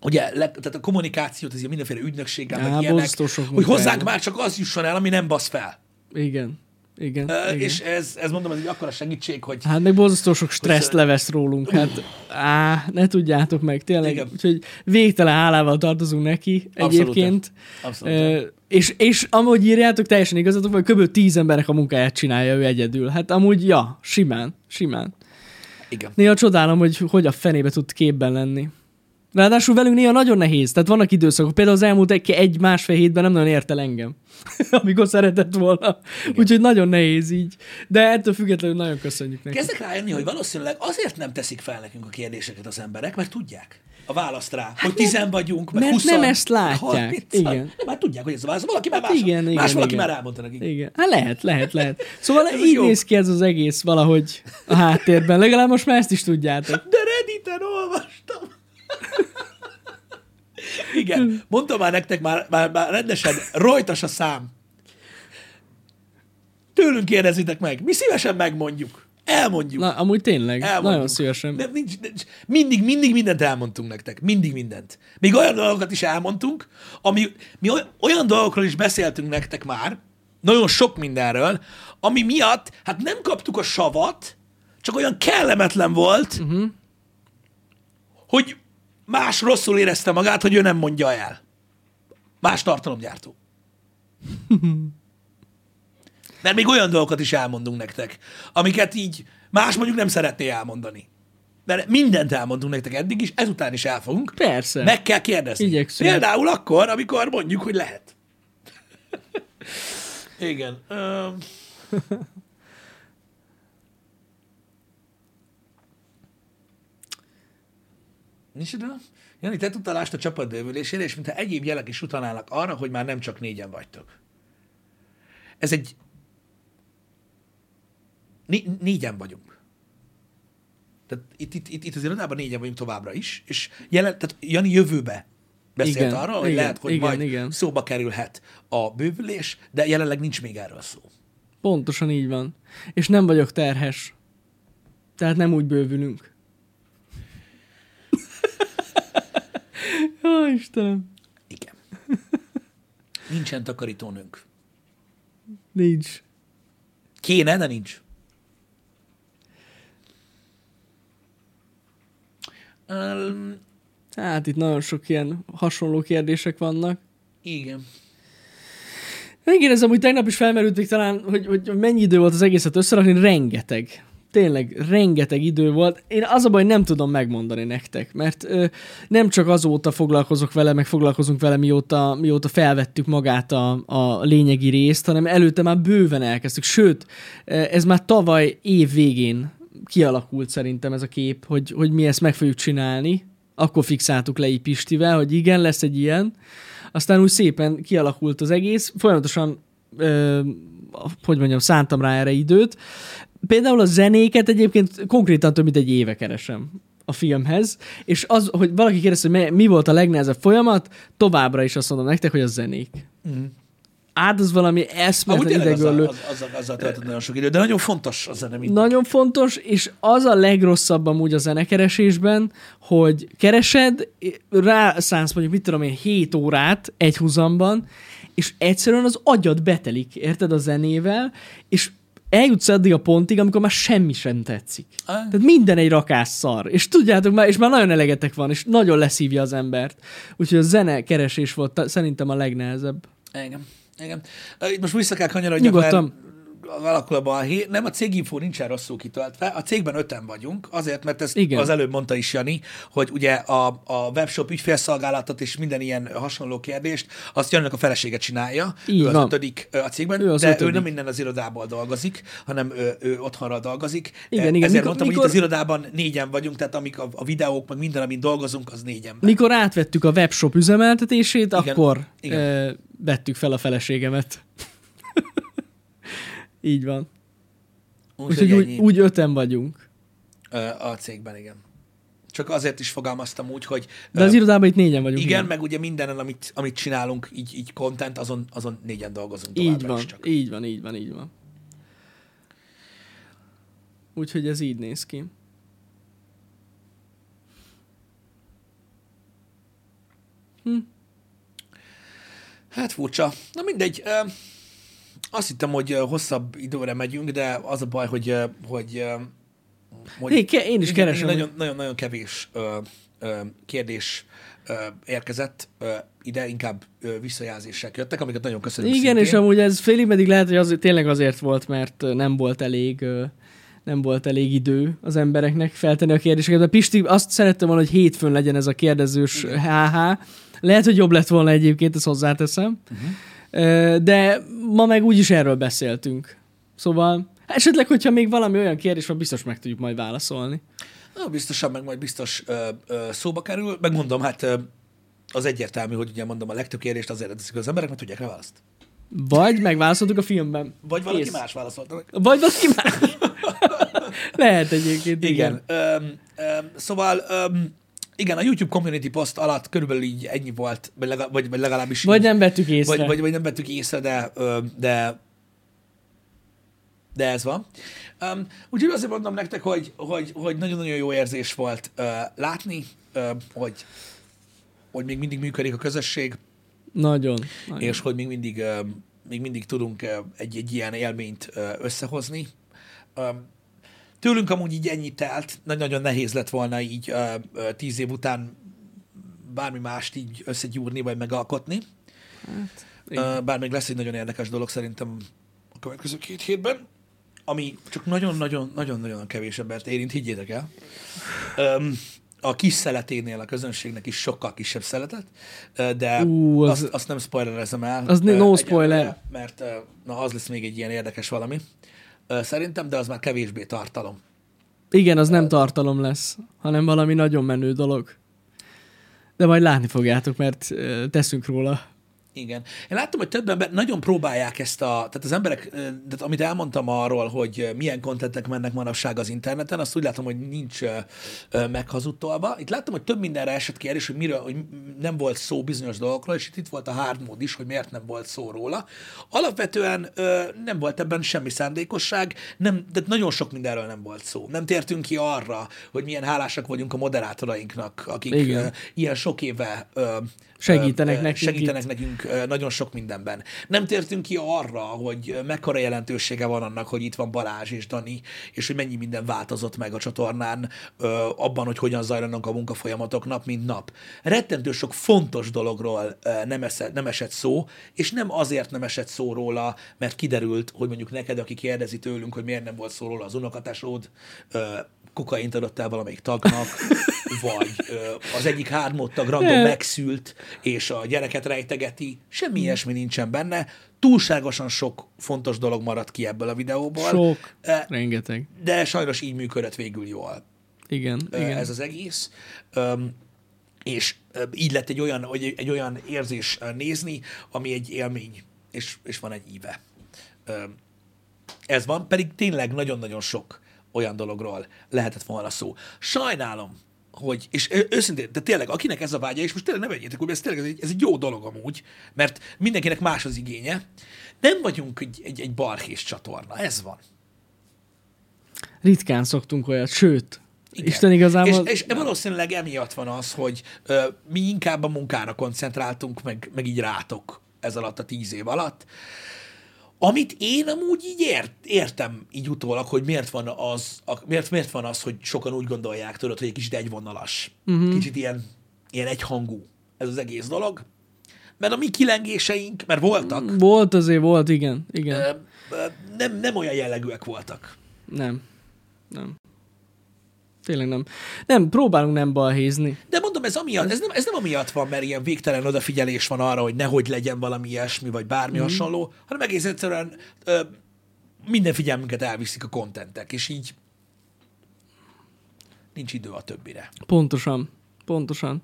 ugye, le, tehát a kommunikációt, ez ilyen mindenféle ügynökséggel, ja, meg ilyenek, hogy hozzánk már csak az jusson el, ami nem basz fel. Igen. Igen, uh, igen. És ez, ez mondom, ez egy akkora segítség, hogy... Hát meg borzasztó sok stresszt levesz rólunk, hát á, ne tudjátok meg, tényleg. Igen. Úgyhogy végtelen hálával tartozunk neki egyébként. Abszolút. Uh, és, és amúgy írjátok, teljesen igazatok, hogy kb. tíz emberek a munkáját csinálja ő egyedül. Hát amúgy, ja, simán, simán. Igen. Néha csodálom, hogy hogy a fenébe tud képben lenni. Ráadásul velünk néha nagyon nehéz, tehát vannak időszakok. Például az elmúlt egy-másfél egy, hétben nem nagyon értel engem, amikor szeretett volna. Igen. Úgyhogy nagyon nehéz így. De ettől függetlenül nagyon köszönjük neki. Kezdek rájönni, hogy valószínűleg azért nem teszik fel nekünk a kérdéseket az emberek, mert tudják a választ rá, hát hogy tizen vagyunk, meg huszan. Mert nem ezt látják. harminc igen. Nem, már tudják, hogy ez a válasz. Valaki már hát más, igen, más igen, valaki igen. már elmondta nekik. Igen. Hát lehet, lehet, lehet. Szóval így jobb. Néz ki ez az egész valahogy a háttérben. Legalább most már ezt is tudjátok. De Redditen olvastam. Igen, mondtam már nektek, már, már, már rendesen rojtas a szám. Tőlünk kérdezitek meg. Mi szívesen megmondjuk. Elmondjuk. Na, amúgy tényleg. Elmondjuk. Nagyon szívesen. De, nincs, nincs. Mindig, mindig mindent elmondtunk nektek. Mindig mindent. Még olyan dolgokat is elmondtunk, ami, mi olyan dolgokról is beszéltünk nektek már, nagyon sok mindenről, ami miatt, hát nem kaptuk a savat, csak olyan kellemetlen volt, uh-huh. hogy más rosszul érezte magát, hogy ő nem mondja el. Más tartalomgyártó. Mert még olyan dolgokat is elmondunk nektek, amiket így más mondjuk nem szeretné elmondani. Mert mindent elmondunk nektek eddig is, ezután is elfogunk. Persze. Meg kell kérdezni. Igyekszünk. Például akkor, amikor mondjuk, hogy lehet. Igen. Um... Nincs idő? Jani, te utalást a csapat bővülésére, és mintha egyéb jelek is utalnának arra, hogy már nem csak négyen vagytok. Ez egy... Né- négyen vagyunk. Tehát itt, itt, itt, itt az irodában négyen vagyunk továbbra is, és jelen, tehát Jani jövőbe beszélt igen, arra, hogy igen, lehet, hogy igen, majd igen. szóba kerülhet a bővülés, de jelenleg nincs még erről szó. Pontosan így van. És nem vagyok terhes. Tehát nem úgy bővülünk. Ó, Istenem. Igen. Nincsen takarítónünk. Nincs. Kéne, de nincs. Um, hát itt nagyon sok ilyen hasonló kérdések vannak. Igen. Igen, ez amúgy tegnap is felmerült még talán, hogy, hogy mennyi idő volt az egészet összerakni. Rengeteg. Tényleg rengeteg idő volt. Én az a baj, nem tudom megmondani nektek, mert ö, nem csak azóta foglalkozok vele, meg foglalkozunk vele, mióta, mióta felvettük magát a, a lényegi részt, hanem előtte már bőven elkezdtük. Sőt, ez már tavaly év végén kialakult szerintem ez a kép, hogy, hogy mi ezt meg fogjuk csinálni, akkor fixáltuk le így Pistivel, hogy igen, lesz egy ilyen. Aztán úgy szépen kialakult az egész, folyamatosan, ö, hogy mondjam, szántam rá erre időt. Például a zenéket egyébként konkrétan több mint egy éve keresem a filmhez, és az, hogy valaki kérdezte, hogy mi volt a legnehezebb folyamat, továbbra is azt mondom nektek, hogy a zenék. Mm. Át az valami eszméletlen idegöllő. Az, az, az, az, az töltött nagyon sok idő, de nagyon fontos a zene mindig. Nagyon fontos, és az a legrosszabb amúgy a zenekeresésben, hogy keresed, rászánsz mondjuk, mit tudom én, hét órát egy huzamban, és egyszerűen az agyad betelik, érted, a zenével, és eljutsz addig a pontig, amikor már semmi sem tetszik. Ah. Tehát minden egy rakás szar. És tudjátok, már, és már nagyon elegetek van, és nagyon leszívja az embert. Úgyhogy a zenekeresés volt szerintem a legnehezebb. Igen. Igen. Itt most vissza kell kanyarodjak, mert alakulában nem a céginfó nincsen rosszul kitalálva. A cégben öten vagyunk, azért, mert ezt igen. Az előbb mondta is Jani, hogy ugye a, a webshop ügyfélszolgálatot és minden ilyen hasonló kérdést, azt Janinak a felesége csinálja, így, ő az ötödik a cégben, ő de ötödik. Ő nem minden az irodából dolgozik, hanem ő, ő otthonra dolgozik. Igen, ezért igen. Mikor, mondtam, mikor... hogy itt az irodában négyen vagyunk, tehát amik a, a videók, meg minden, amin dolgozunk, az négyen. Mikor átvettük a webshop üzemeltetését, igen, akkor igen. Eh, vettük fel a feleségemet. Így van. Úgyhogy úgy, úgy öten vagyunk. A cégben, igen. Csak azért is fogalmaztam úgy, hogy... De az irodában itt négyen vagyunk. Igen, meg ugye mindenen, amit, amit csinálunk, így, így content, azon, azon négyen dolgozunk. Így van, csak. így van, így van, így van. Úgyhogy ez így néz ki. Hm. Hát furcsa. Na mindegy... Azt hittem, hogy hosszabb időre megyünk, de az a baj, hogy... hogy, hogy én, ke- én is keresem. Nagyon-nagyon kevés ö, ö, kérdés ö, érkezett ö, ide, inkább ö, visszajelzések jöttek, amiket nagyon köszönöm. Igen, szintén. És amúgy ez félig meddig lehet, hogy az, tényleg azért volt, mert nem volt elég... Ö, nem volt elég idő az embereknek feltenni a kérdéseket. De Pisti, azt szerettem volna, hogy hétfőn legyen ez a kérdezős há há. Lehet, hogy jobb lett volna egyébként, ezt hozzáteszem. Uh-huh. De ma meg úgyis erről beszéltünk. Szóval esetleg, hogyha még valami olyan kérdés van, biztos meg tudjuk majd válaszolni. Na, biztosan, meg majd biztos ö, ö, szóba kerül. Megmondom, hát ö, az egyértelmű, hogy ugye mondom, a legtöbb kérdést azért teszik az emberek, mert tudják rá választ. Vagy megválaszoltuk a filmben. Vagy valaki Ész. más válaszolta. Vagy valaki más. Lehet egyébként. Igen. igen. Öm, öm, szóval... Öm, igen, a YouTube community post alatt körülbelül így ennyi volt, vagy legalábbis... Vagy így, nem vettük észre. Vagy, vagy, vagy nem vettük észre, de, de, de ez van. Um, úgyhogy azért mondom nektek, hogy, hogy, hogy nagyon-nagyon jó érzés volt uh, látni, uh, hogy, hogy még mindig működik a közösség. Nagyon. nagyon. És hogy még mindig, uh, még mindig tudunk uh, egy, egy ilyen élményt uh, összehozni. Um, Tőlünk amúgy így ennyi telt, nagyon nehéz lett volna így ö, ö, tíz év után bármi mást így összegyúrni, vagy megalkotni. Hát, ö, bár még lesz egy nagyon érdekes dolog szerintem a következő két hétben, ami csak nagyon-nagyon-nagyon-nagyon kevés embert érint, higgyétek el. Ö, a kis szeleténél a közönségnek is sokkal kisebb szeletet, de Ú, az, azt, azt nem spoilerezem el. Az ö, no spoiler. Mert ö, na, az lesz még egy ilyen érdekes valami. Szerintem, de az már kevésbé tartalom. Igen, az nem tartalom lesz, hanem valami nagyon menő dolog. De majd látni fogjátok, mert teszünk róla. Igen. Én láttam, hogy több ember nagyon próbálják ezt a... Tehát az emberek, tehát amit elmondtam arról, hogy milyen kontentek mennek manapság az interneten, azt úgy látom, hogy nincs meghazudtolva. Itt láttam, hogy több mindenre esett kérdés, hogy, miről, hogy nem volt szó bizonyos dolgokról, és itt, itt volt a hard mode is, hogy miért nem volt szó róla. Alapvetően nem volt ebben semmi szándékosság, nem, de nagyon sok mindenről nem volt szó. Nem tértünk ki arra, hogy milyen hálásak vagyunk a moderátorainknak, akik igen. ilyen sok éve... Segítenek nekünk, segítenek nekünk nagyon sok mindenben. Nem tértünk ki arra, hogy mekkora jelentősége van annak, hogy itt van Balázs és Dani, és hogy mennyi minden változott meg a csatornán abban, hogy hogyan zajlanak a munkafolyamatok nap, mint nap. Rettentő sok fontos dologról nem, esze, nem esett szó, és nem azért nem esett szó róla, mert kiderült, hogy mondjuk neked, aki kérdezi tőlünk, hogy miért nem volt szó róla az unokatásod, kokaint adott el valamelyik tagnak, vagy az egyik hardmode tag random megszült, és a gyereket rejtegeti, semmi ilyesmi nincsen benne. Túlságosan sok fontos dolog maradt ki ebből a videóból. Sok, de, rengeteg. De sajnos így működött végül jól. Igen, igen. Ez az egész. és így lett egy olyan, egy olyan érzés nézni, ami egy élmény, és, és van egy íve. Ez van, pedig tényleg nagyon-nagyon sok olyan dologról lehetett volna szó. Sajnálom, hogy, és őszintén, de tényleg, akinek ez a vágya, és most tényleg ne vegyétek úgy, ez tényleg ez egy, ez egy jó dolog amúgy, mert mindenkinek más az igénye. Nem vagyunk egy, egy, egy balhés csatorna, ez van. Ritkán szoktunk olyat, sőt, igen. Isten igazából... És, és valószínűleg emiatt van az, hogy ö, mi inkább a munkára koncentráltunk, meg, meg így rátok ez alatt a tíz év alatt. Amit én amúgy így ért, értem így utólag, hogy miért van az, a, miért, miért van az, hogy sokan úgy gondolják tőled, hogy egy kicsit egyvonalas, uh-huh. kicsit ilyen, ilyen egyhangú ez az egész dolog. Mert a mi kilengéseink, mert voltak. Volt azért, volt, igen. igen. Ö, ö, nem, nem olyan jellegűek voltak. Nem. Nem. Tényleg nem. Nem, próbálunk nem balhézni. De mondom, ez, amiatt, ez, nem, ez nem amiatt van, mert ilyen végtelen odafigyelés van arra, hogy nehogy legyen valami ilyesmi, vagy bármi mm-hmm. hasonló, hanem egész egyszerűen ö, minden figyelmünket elviszik a kontentek, és így nincs idő a többire. Pontosan. Pontosan.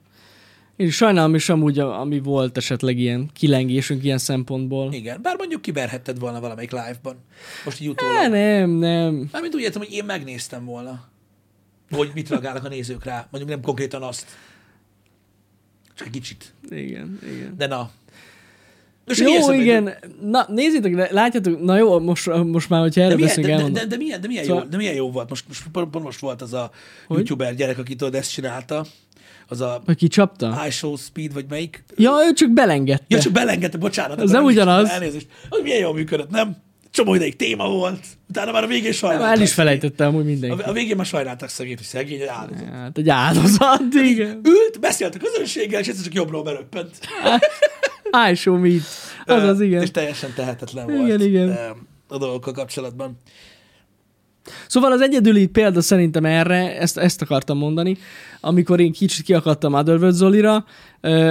Én sajnálom is amúgy, ami volt esetleg ilyen kilengésünk ilyen szempontból. Igen, bár mondjuk kiverhetted volna valamelyik live-ban. Most így utólag. Ne, nem, nem. Mármint úgy értem, hogy én megnéztem volna, hogy mit reagálnak a nézők rá. Mondjuk nem konkrétan azt. Csak egy kicsit. Igen, igen. De na. Most jó, érzem, igen. Hogy... Na, nézzétek, látjátok, na jó, most, most már, hogyha erre beszélünk, elmondom. De, de, de, milyen, de, milyen szóval... jó, de milyen jó volt. Most, most, most volt az a hogy? YouTuber gyerek, aki tudod, ezt csinálta. Az a... Aki csapta? I Show Speed, vagy melyik? Ja, ő csak belengedte. Ja, csak belengedte, bocsánat. Ez nem ugyanaz. Elnézést. Hogy milyen jól működött, nem? Csomó ideig téma volt. Utána már a végén sajnáltak. El is felejtettem, hogy mindenki. A végén már sajnáltak szegényt, hogy szegény, egy áldozat. Hát, egy áldozat, igen. Ült, beszélt a közönséggel, és egyszer csak jobbról beröppent. I Show Meet. Az az, igen. És teljesen tehetetlen igen, volt igen. a dolgokkal kapcsolatban. Szóval az egyedüli példa szerintem erre, ezt, ezt akartam mondani, amikor én kicsit kiakadtam Otherworld Zolira,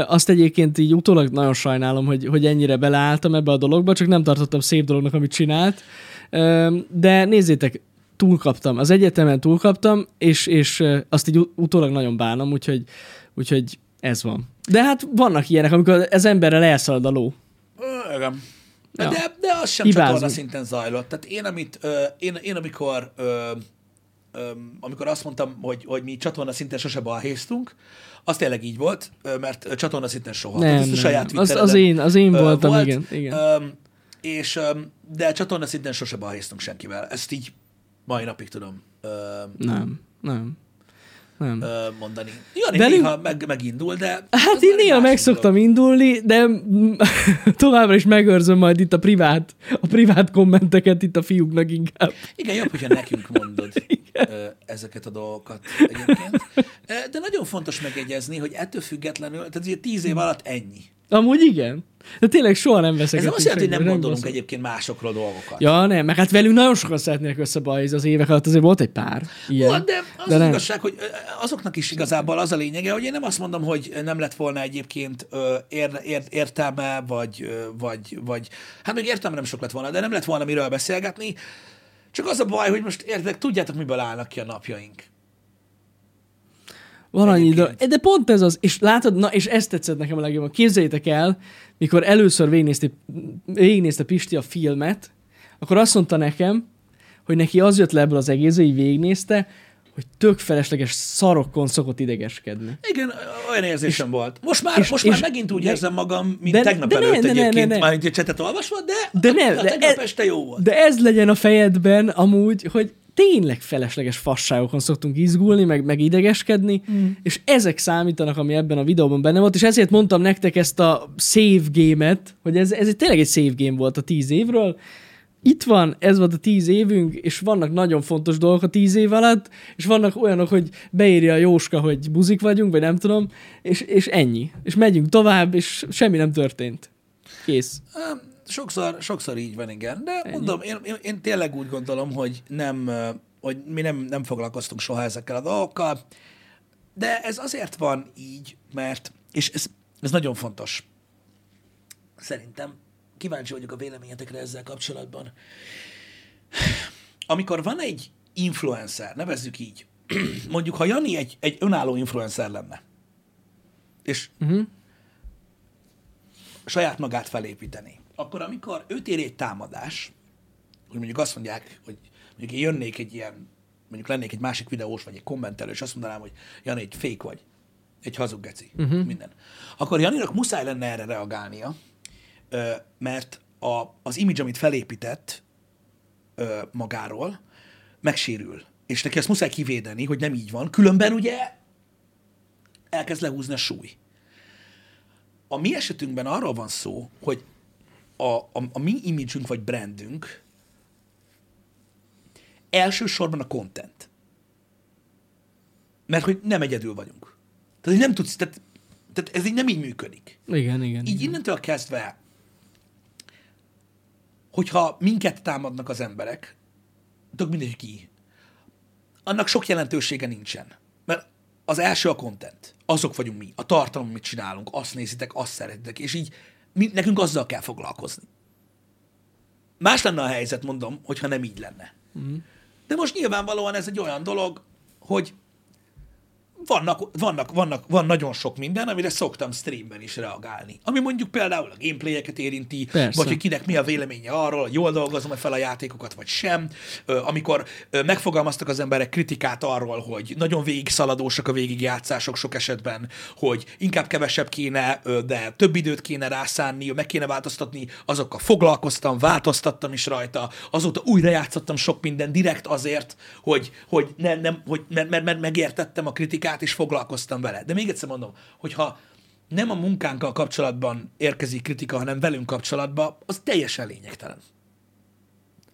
azt egyébként így utólag nagyon sajnálom, hogy, hogy ennyire beleálltam ebbe a dologba, csak nem tartottam szép dolognak, amit csinált. De nézzétek, túlkaptam, az egyetemen túlkaptam, és, és azt így utólag nagyon bánom, úgyhogy, úgyhogy ez van. De hát vannak ilyenek, amikor az emberrel elszalad a ló. Igen. Ja. De, de az sem hibázunk. Csatorna szinten zajlott. Tehát én, amit, ö, én, én amikor, ö, ö, amikor azt mondtam, hogy, hogy mi csatorna szinten sose balhéztunk, az tényleg így volt, mert csatorna szinten soha. Nem, nem, a saját nem. Az, az én, az én voltam, volt, igen. igen. Ö, és, ö, de csatorna szinten sose balhéztunk senkivel. Ezt így mai napig tudom. Ö, nem, nem. Nem. mondani. Jani de néha én... meg, megindul, de... Hát én néha meg szoktam indulni, de továbbra is megőrzöm majd itt a privát, a privát kommenteket itt a fiúknak inkább. Igen, jobb, hogyha nekünk mondod Igen. ezeket a dolgokat egyébként. De nagyon fontos megjegyezni, hogy ettől függetlenül, tehát ugye tíz év alatt ennyi. Amúgy igen. De tényleg soha nem veszek. Ez nem azt jelenti, hogy nem gondolunk nem egyébként másokról dolgokat. Ja, nem, meg hát velünk nagyon sokan szeretnék összebajzni az évek alatt, azért volt egy pár ilyen. Volt, de az, de az igazság, hogy azoknak is igazából az a lényege, hogy én nem azt mondom, hogy nem lett volna egyébként ér, ér, értelme, vagy, vagy, vagy, hát még értelme nem sok lett volna, de nem lett volna miről beszélgetni. Csak az a baj, hogy most értek, tudjátok, miből állnak ki a napjaink. Van annyi idő. De pont ez az, és látod, na, és ezt tetszett nekem a legjobban. Képzeljétek el, mikor először végignézte, végignézte Pisti a filmet, akkor azt mondta nekem, hogy neki az jött le ebből az egész, hogy végignézte, hogy tök felesleges szarokon szokott idegeskedni. Igen, olyan érzésem és, volt. Most már, és, most már és, megint úgy de, érzem magam, mint de, tegnap de, de előtt ne, egyébként, ne, ne, mármint egy csetet olvasva, de, de, ne, a, de a tegnap ez, este jó volt. De ez legyen a fejedben amúgy, hogy tényleg felesleges fasságokon szoktunk izgulni, meg, meg idegeskedni, mm. és ezek számítanak, ami ebben a videóban benne volt, és ezért mondtam nektek ezt a save game-et, hogy ez, ez tényleg egy save game volt a tíz évről. Itt van, ez volt a tíz évünk, és vannak nagyon fontos dolgok a tíz év alatt, és vannak olyanok, hogy beírja a Jóska, hogy buzik vagyunk, vagy nem tudom, és, és ennyi. És megyünk tovább, és semmi nem történt. Kész. Um. Sokszor, sokszor így van, igen, de ennyi. Mondom, én, én, én tényleg úgy gondolom, hogy, nem, hogy mi nem, nem foglalkoztunk soha ezekkel a dolgokkal, de ez azért van így, mert, és ez, ez nagyon fontos. Szerintem kíváncsi vagyok a véleményetekre ezzel kapcsolatban. Amikor van egy influencer, nevezzük így, mondjuk ha Jani egy, egy önálló influencer lenne, és uh-huh. saját magát felépíteni. Akkor, amikor őt ér egy támadás, hogy mondjuk azt mondják, hogy mondjuk én jönnék egy ilyen, mondjuk lennék egy másik videós, vagy egy kommentelő, és azt mondanám, hogy Jani, egy fake vagy, egy hazug geci, uh-huh. minden. Akkor Janinak muszáj lenne erre reagálnia, mert a, az image, amit felépített magáról, megsérül. És neki ezt muszáj kivédeni, hogy nem így van. Különben ugye elkezd lehúzni a súly. A mi esetünkben arról van szó, hogy a, a, a mi image-ünk vagy brandünk elsősorban a content. Mert hogy nem egyedül vagyunk. Tehát nem tudsz, tehát, tehát ez így nem így működik. Igen, igen. Így igen. Innentől kezdve, hogyha minket támadnak az emberek, tök mindegy ki, annak sok jelentősége nincsen. Mert az első a content. Azok vagyunk mi. A tartalom, amit csinálunk, azt nézitek, azt szeretitek, és így mi, nekünk azzal kell foglalkozni. Más lenne a helyzet, mondom, hogyha nem így lenne. Mm. De most nyilvánvalóan ez egy olyan dolog, hogy vannak, vannak, vannak, van nagyon sok minden, amire szoktam streamben is reagálni. Ami mondjuk például a gameplayeket érinti, persze. Vagy hogy kinek mi a véleménye arról, hogy jól dolgozom-e fel a játékokat, vagy sem. Amikor megfogalmaztak az emberek kritikát arról, hogy nagyon végigszaladósak a végigjátszások sok esetben, hogy inkább kevesebb kéne, de több időt kéne rászánni, meg kéne változtatni, azokkal foglalkoztam, változtattam is rajta, azóta újra játszottam sok minden direkt azért, hogy, hogy, ne, nem, hogy mert, mert, mert megértettem a kritikát, és foglalkoztam vele. De még egyszer mondom, hogyha nem a munkánkkal kapcsolatban érkezik kritika, hanem velünk kapcsolatban, az teljesen lényegtelen.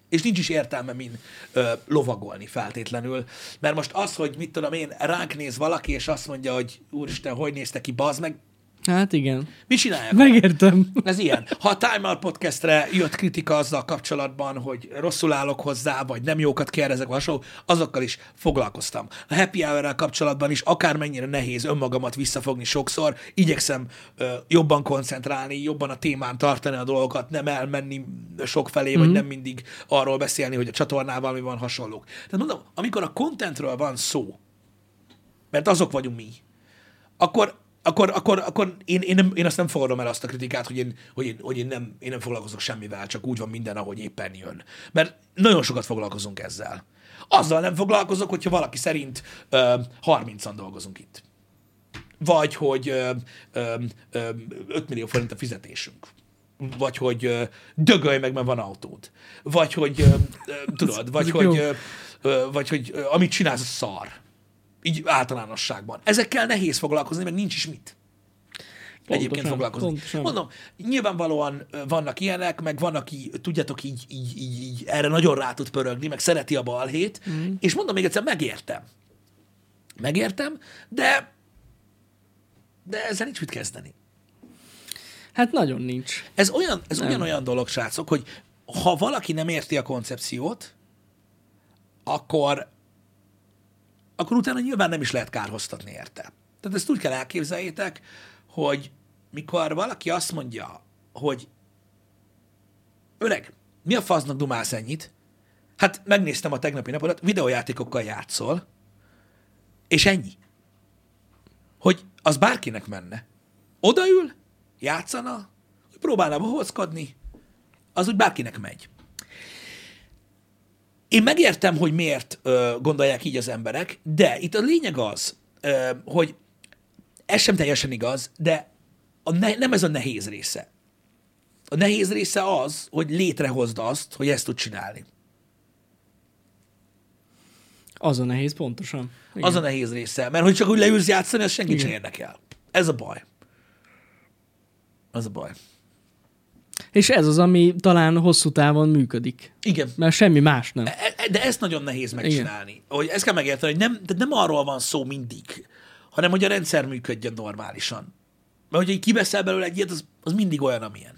És nincs is értelme min ö, lovagolni feltétlenül. Mert most az, hogy mit tudom én, ránk néz valaki, és azt mondja, hogy úristen, hogy nézte ki, bazd meg. Hát igen. Mi csinálják? Megértem. Ez ilyen. Ha a Time Out podcastre jött kritika azzal kapcsolatban, hogy rosszul állok hozzá, vagy nem jókat kérdezek, vagy hasonló, azokkal is foglalkoztam. A Happy Hour-rel kapcsolatban is akármennyire nehéz önmagamat visszafogni sokszor, igyekszem ö, jobban koncentrálni, jobban a témán tartani a dolgokat, nem elmenni sokfelé, mm-hmm. vagy nem mindig arról beszélni, hogy a csatornával mi van, hasonlók. Tehát mondom, amikor a contentről van szó, mert azok vagyunk mi, akkor Akkor, akkor, akkor én, én, nem, én azt nem fogadom el azt a kritikát, hogy, én, hogy, én, hogy én, nem, én nem foglalkozok semmivel, csak úgy van minden, ahogy éppen jön. Mert nagyon sokat foglalkozunk ezzel. Azzal nem foglalkozok, hogyha valaki szerint ö, harmincan dolgozunk itt. Vagy, hogy ö, ö, ö, öt millió forint a fizetésünk. Vagy, hogy ö, dögölj meg, mert van autód. Vagy, hogy ö, ö, tudod, vagy, hogy, ö, ö, vagy, hogy ö, amit csinálsz, szar. Így általánosságban. Ezekkel nehéz foglalkozni, mert nincs is mit. Pontosan, egyébként foglalkozni. Pontosan. Mondom, nyilvánvalóan vannak ilyenek, meg van, aki, tudjátok, így, így, így, így erre nagyon rá tud pörögni, meg szereti a balhét, mm. és mondom még egyszer, megértem. Megértem, de de ezzel nincs mit kezdeni. Hát nagyon nincs. Ez, olyan, ez ugyanolyan dolog, srácok, hogy ha valaki nem érti a koncepciót, akkor akkor utána nyilván nem is lehet kárhoztatni érte. Tehát ezt úgy kell elképzeljétek, hogy mikor valaki azt mondja, hogy öreg, mi a fasznak dumálsz ennyit? Hát megnéztem a tegnapi napodat, videójátékokkal játszol, és ennyi. Hogy az bárkinek menne. Odaül, játszana, próbálna bohózkodni, az úgy bárkinek megy. Én megértem, hogy miért ö, gondolják így az emberek, de itt a lényeg az, ö, hogy ez sem teljesen igaz, de a ne- nem ez a nehéz része. A nehéz része az, hogy létrehozd azt, hogy ezt tud csinálni. Az a nehéz, pontosan. Igen. Az a nehéz része, mert hogy csak úgy leülsz játszani, ez senkit sem érdekel. Ez a baj. Az a baj. És ez az, ami talán hosszú távon működik. Igen. Mert semmi más nem. De ezt nagyon nehéz megcsinálni. Igen. Hogy ezt kell megérteni, hogy nem, de nem arról van szó mindig, hanem hogy a rendszer működjön normálisan. Mert hogyha kibeszel belőle egy ilyet, az, az mindig olyan, amilyen.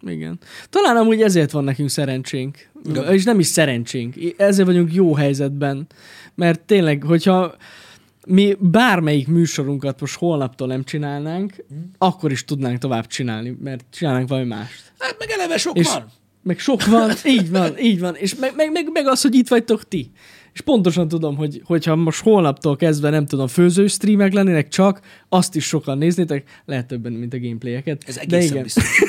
Igen. Talán amúgy ezért van nekünk szerencsénk. Igen. És nem is szerencsénk. Ezért vagyunk jó helyzetben. Mert tényleg, hogyha mi bármelyik műsorunkat most holnaptól nem csinálnánk, mm. akkor is tudnánk tovább csinálni, mert csinálnánk valami mást. Hát meg eleve sok és van. Meg sok van, így van, így van. És meg, meg, meg az, hogy itt vagytok ti. és pontosan tudom, hogy hogyha most holnaptól kezdve nem tudom, főző streamek lennének, csak azt is sokan néznétek, lehet többen, mint a gameplayeket. Ez egészen biztos.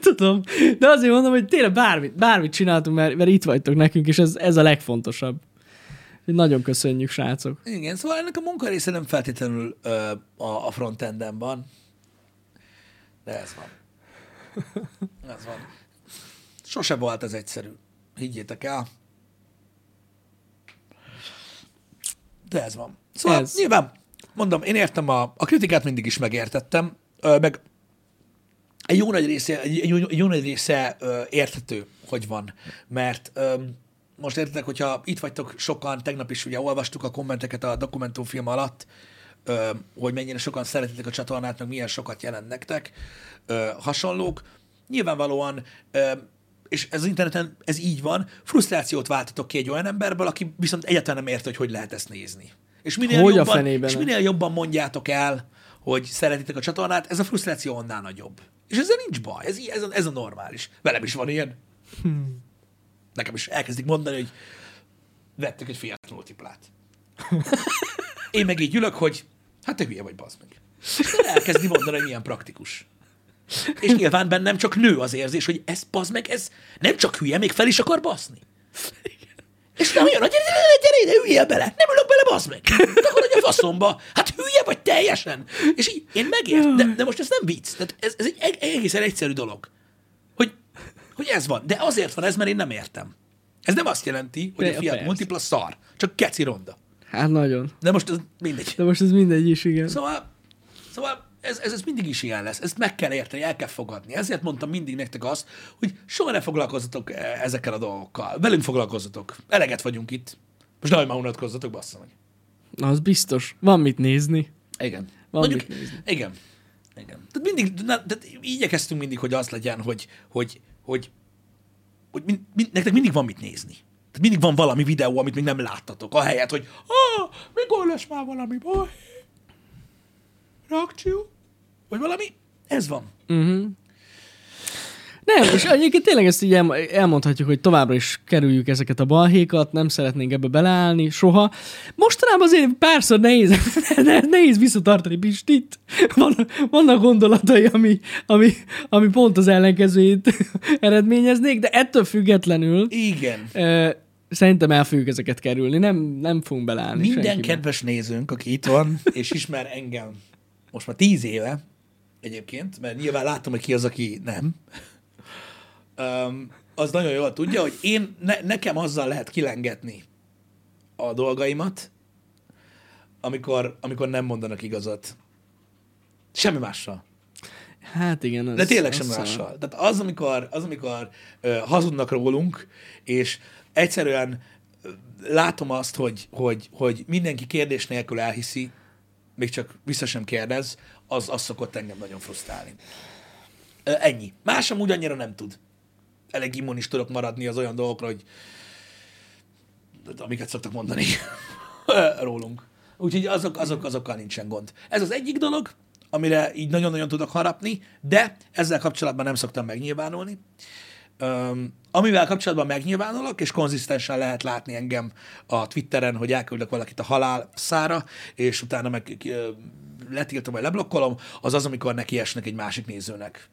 Tudom, de azért mondom, hogy tényleg bármit, bármit csináltunk, mert, mert itt vagytok nekünk, és ez, ez a legfontosabb. Nagyon köszönjük, srácok. Igen, szóval ennek a munka része nem feltétlenül ö, a, a frontenden van. De ez van. Ez van. Sose volt ez egyszerű. Higgyétek el. De ez van. Szóval ez. Nyilván, mondom, én értem, a, a kritikát mindig is megértettem, ö, meg egy jó nagy része, egy, egy jó nagy része ö, érthető, hogy van. Mert ö, most értetek, hogyha itt vagytok sokan, tegnap is ugye olvastuk a kommenteket a dokumentumfilm alatt, ö, hogy mennyire sokan szeretitek a csatornát, meg milyen sokat jelent nektek, ö, hasonlók. Nyilvánvalóan, ö, és ez az interneten ez így van, frusztrációt váltatok ki egy olyan emberből, aki viszont egyáltalán nem ért, hogy hogy lehet ezt nézni. És minél, jobban, és minél jobban mondjátok el, hogy szeretitek a csatornát, ez a frusztráció annál nagyobb. És ezzel nincs baj, ez, ez, a, ez a normális. Velem is van ilyen. Hmm. Nekem is elkezdik mondani, hogy vettük egy fiatal multiplát. Én meg így ülök, hogy hát te hülye vagy, bassz meg. És elkezdi mondani, hogy milyen praktikus. És nyilván bennem csak nő az érzés, hogy ez, bassz meg, ez nem csak hülye, még fel is akar baszni. És nem olyan, hogy gyere, gyere, gyere, gyere, üljél bele, nem ülök bele, bassz meg. Akkor hogy a faszomba, hát hülye vagy teljesen. És így, én megért, de, de most ez nem vicc. Tehát ez, ez egy egészen egyszerű dolog. Hogy ez van. De azért van ez, mert én nem értem. Ez nem azt jelenti, hogy de a Fiat Multipla szar. Csak keci ronda. Hát nagyon. De most ez mindegy. De most ez mindegy is, igen. Szóval, szóval ez, ez, ez mindig is ilyen lesz. Ezt meg kell érteni, el kell fogadni. Ezért mondtam mindig nektek azt, hogy soha ne foglalkozzatok ezekkel a dolgokkal. Velünk foglalkozzatok. Eleget vagyunk itt. Most nagyon már unatkozzatok, bassza meg. Na, az biztos. Van mit nézni. Igen. Van Mondjuk, mit nézni. Igen. Igen. Tehát mindig, na, tehát igyekeztünk mindig, hogy az legyen, hogy, hogy hogy, hogy min, min, nektek mindig van mit nézni. Tehát mindig van valami videó, amit még nem láttatok. Ahelyett, hogy ah, mikor lesz már valami baj? Reakció? Vagy valami? Ez van. Uh-huh. Nem, és egyébként tényleg ezt így elmondhatjuk, hogy továbbra is kerüljük ezeket a balhékat, nem szeretnénk ebbe beleállni soha. Mostanában azért párszor nehéz, nehéz visszatartani Pistit. Vannak gondolatai, ami, ami, ami pont az ellenkezőjét eredményeznék, de ettől függetlenül igen. Euh, szerintem el fogjuk ezeket kerülni, nem, nem fogunk beleállni. Minden senkiben. Kedves nézőnk, aki itt van, és ismer engem most már tíz éve egyébként, mert nyilván látom, hogy ki az, aki nem, Um, az nagyon jól tudja, hogy én, ne, nekem azzal lehet kilengetni a dolgaimat, amikor, amikor nem mondanak igazat. Semmi mással. Hát igen. Az, de tényleg az semmi szóval. Mással. Tehát az, amikor, az, amikor uh, hazudnak rólunk, és egyszerűen uh, látom azt, hogy, hogy, hogy mindenki kérdés nélkül elhiszi, még csak vissza sem kérdez, az, az szokott engem nagyon frusztrálni. Uh, ennyi. Más amúgy annyira nem tud. Elég immunis tudok maradni az olyan dolgokra, hogy amiket szoktak mondani rólunk. Úgyhogy azok, azok, azokkal nincsen gond. Ez az egyik dolog, amire így nagyon-nagyon tudok harapni, de ezzel kapcsolatban nem szoktam megnyilvánulni. Um, amivel kapcsolatban megnyilvánulok, és konzisztensen lehet látni engem a Twitteren, hogy elküldök valakit a halál szára, és utána meg uh, letiltom, vagy leblokkolom, az az, amikor neki esnek egy másik nézőnek.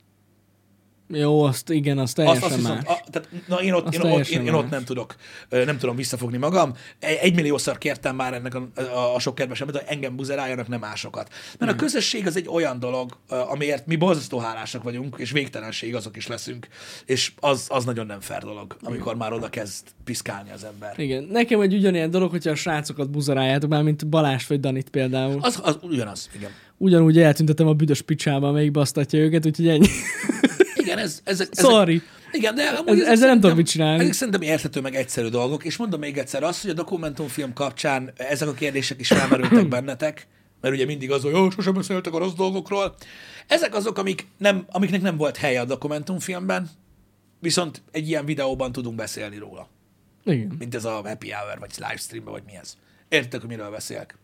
Jó, azt igen, azt teljesen azt, azt hiszem, más. A, tehát, na, én ott, én, ott, én, én ott nem tudok, nem tudom visszafogni magam. Egymilliószor kértem már ennek a, a, a sok kedves embert, hogy engem buzeráljanak, nem másokat. Mert hmm. a közösség az egy olyan dolog, amiért mi borzasztó hálásak vagyunk, és végtelenség azok is leszünk. És az, az nagyon nem fair dolog, amikor hmm. már oda kezd piszkálni az ember. Igen, nekem egy ugyanilyen dolog, hogyha a srácokat buzeráljátok, már mint Balázs vagy Danit például. Az, az ugyanaz, igen. Ugyanúgy eltüntetem a büdös picsába, amelyik basztatja őket, úgyhogy ennyi. Igen, ez, ez, ez, sorry. Igen, de amúgy ez, ezzel nem tudom mit csinálni. Ezek szerintem érthető meg egyszerű dolgok, és mondom még egyszer azt, hogy a dokumentumfilm kapcsán ezek a kérdések is felmerültek bennetek, mert ugye mindig az, hogy jó, sosem beszéltek a rossz dolgokról. Ezek azok, amik nem, amiknek nem volt helye a dokumentumfilmben, viszont egy ilyen videóban tudunk beszélni róla. Igen. Mint ez a Happy Hour, vagy livestreamben, vagy mi ez. Értek, hogy miről beszélek.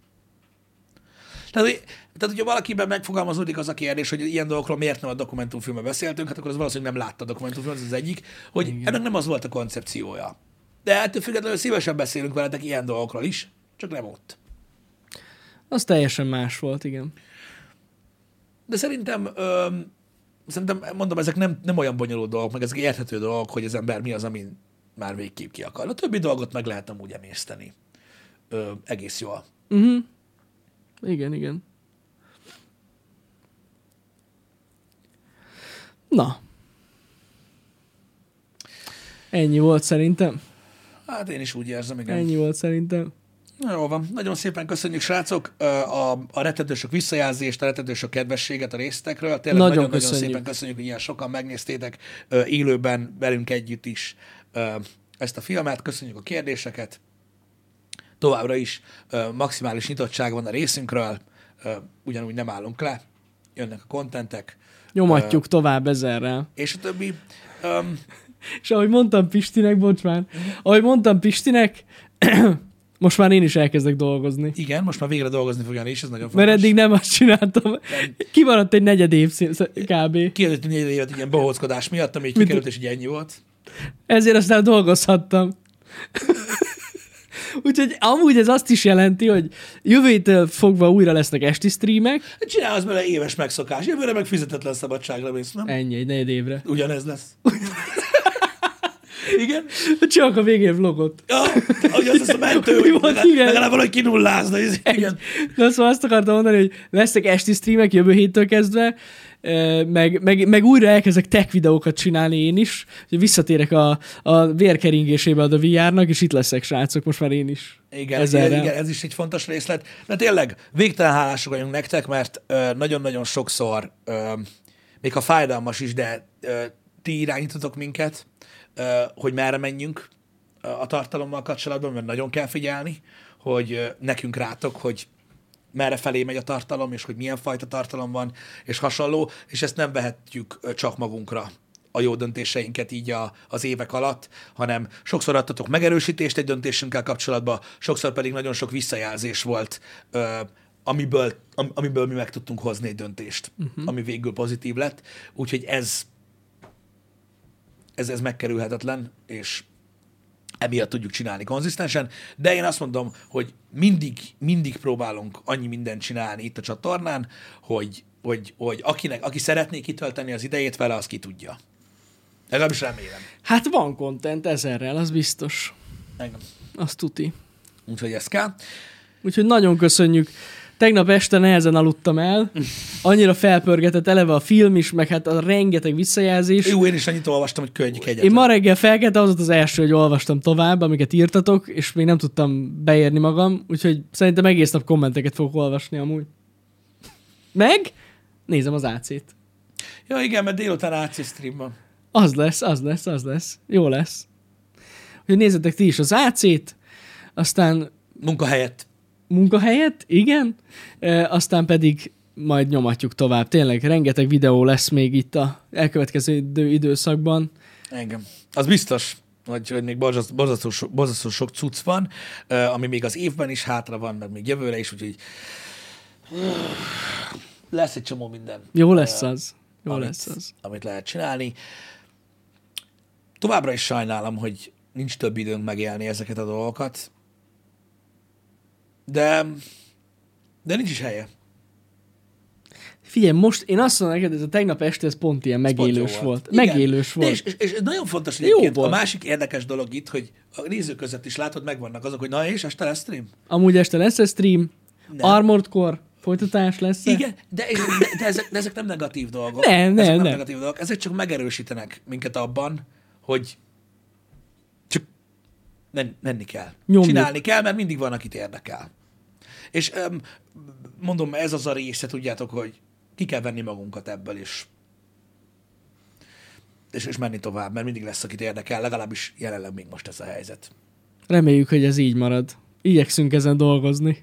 Tehát, hogy, tehát, hogyha valakiben megfogalmazódik az a kérdés, hogy ilyen dolgokról miért nem a dokumentumfilmben beszéltünk, hát akkor az valószínűleg nem látta a dokumentumfilmet, az az egyik, hogy igen. Ennek nem az volt a koncepciója. De ettől függetlenül szívesen beszélünk veletek ilyen dolgokról is, csak nem ott. Az teljesen más volt, igen. De szerintem, ö, szerintem mondom, ezek nem, nem olyan bonyolult dolgok, meg ezek érthető dolgok, hogy az ember mi az, amin már végképp ki akar. A többi dolgot meg lehet amúgy emészteni. Ö, egész jól. Uh-huh. Igen, igen. Na. Ennyi volt szerintem. Hát én is úgy érzem, igen. Ennyi volt szerintem. Na, jól van. Nagyon szépen köszönjük, srácok, a, a rettetősök visszajelzést, a rettetősök kedvességet a résztekről. Tényleg nagyon-nagyon nagyon szépen köszönjük, hogy ilyen sokan megnéztétek élőben velünk együtt is ezt a filmet. Köszönjük a kérdéseket. Továbbra is maximális nyitottság van a részünkről. Ugyanúgy nem állunk le. Jönnek a kontentek. Nyomatjuk uh, tovább ezerrel. És a többi... Um... És ahogy mondtam Pistinek, bocs már, ahogy mondtam Pistinek, most már én is elkezdek dolgozni. Igen, most már végre dolgozni fogja, és ez nagyon fontos. Mert eddig nem azt csináltam. Nem. Kimaradt egy negyed év kb. Kiadott egy negyed évet egy ilyen bohóckodás miatt, ami így kikerült, és így ennyi volt. Ezért aztán dolgozhattam. Úgyhogy amúgy ez azt is jelenti, hogy jövő héttől fogva újra lesznek esti streamek. Csinálsz bele éves megszokás. Jövőre meg fizetetlen szabadságra mész, nem? Ennyi, egy negyed évre. Ugyanez lesz. Igen? Csak a végén vlogot. Ja, ahogy az lesz a mentő, hogy legalább valahogy kinullázna. Igen. Na szóval azt akartam mondani, hogy lesznek esti streamek jövő héttől kezdve, meg, meg, meg újra elkezdek tech videókat csinálni én is, hogy visszatérek a, a vérkeringésébe a vé er-nak, és itt leszek, srácok, most már én is. Igen, igen, igen, ez is egy fontos részlet. De tényleg, végtelen hálások vagyunk nektek, mert ö, nagyon-nagyon sokszor, ö, még ha fájdalmas is, de ö, ti irányítotok minket, ö, hogy merre menjünk a tartalommal kapcsolatban, mert nagyon kell figyelni, hogy ö, nekünk rátok, hogy merre felé megy a tartalom, és hogy milyen fajta tartalom van, és hasonló, és ezt nem vehetjük csak magunkra, a jó döntéseinket így a, az évek alatt, hanem sokszor adtatok megerősítést egy döntésünkkel kapcsolatban, sokszor pedig nagyon sok visszajelzés volt, ö, amiből, am, amiből mi meg tudtunk hozni egy döntést, uh-huh. ami végül pozitív lett, úgyhogy ez, ez, ez megkerülhetetlen, és emiatt tudjuk csinálni konzisztensen, de én azt mondom, hogy mindig, mindig próbálunk annyi mindent csinálni itt a csatornán, hogy, hogy, hogy akinek, aki szeretné kitölteni az idejét vele, az ki tudja. Legalábbis remélem. Hát van content ezerrel, az biztos. Engem. Azt tuti. Úgyhogy ez kell. Úgyhogy nagyon köszönjük. Tegnap este nehezen aludtam el, annyira felpörgetett eleve a film is, meg hát a rengeteg visszajelzés. Jó, én is annyit olvastam, hogy könnyű egyetlen. Én ma reggel felkeltem, az volt az első, hogy olvastam tovább, amiket írtatok, és még nem tudtam beérni magam, úgyhogy szerintem egész nap kommenteket fogok olvasni amúgy. Meg nézem az á cét. Ja igen, mert délután á cé stream van. Az lesz, az lesz, az lesz. Jó lesz. Úgyhogy nézzetek ti is az á cét, aztán... Munkahelyet. munkahelyet, igen, e, aztán pedig majd nyomatjuk tovább. Tényleg rengeteg videó lesz még itt a elkövetkező idő, időszakban. Engem. Az biztos, hogy, hogy még borzasztó so, sok cucc van, ami még az évben is hátra van, meg még jövőre is, úgyhogy lesz egy csomó minden. Jó lesz az. Jó amit, lesz az. Amit lehet csinálni. Továbbra is sajnálom, hogy nincs több időnk megélni ezeket a dolgokat. De, de nincs is helye. Figyelj, most én azt mondom neked, ez a tegnap este ez pont ilyen megélős volt. Igen. Megélős volt. És, és, és nagyon fontos, hogy a másik érdekes dolog itt, hogy a nézők között is látod, megvannak azok, hogy na és este lesz stream? Amúgy este lesz a stream, nem. Armored Core folytatás lesz. Igen, de, de, de, ezek, de ezek nem negatív dolgok. Nem, nem, ezek nem. nem negatív dolgok. Ezek csak megerősítenek minket abban, hogy Men, menni kell. Nyomjuk. Csinálni kell, mert mindig van, akit érdekel. És öm, mondom, ez az a része, tudjátok, hogy ki kell venni magunkat ebből, és, és, és menni tovább, mert mindig lesz, akit érdekel, legalábbis jelenleg még most ez a helyzet. Reméljük, hogy ez így marad. Igyekszünk ezen dolgozni.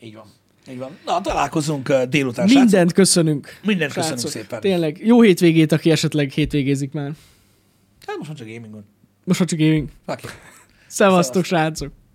Így van. Így van. Na, találkozunk délután, srácok. Mindent köszönünk. Mindent köszönünk szépen. Tényleg. Jó hétvégét, aki esetleg hétvégézik már. Hát most már csak gamingon. Most már csak gaming. Oké. Okay. Szevasztok, srácok!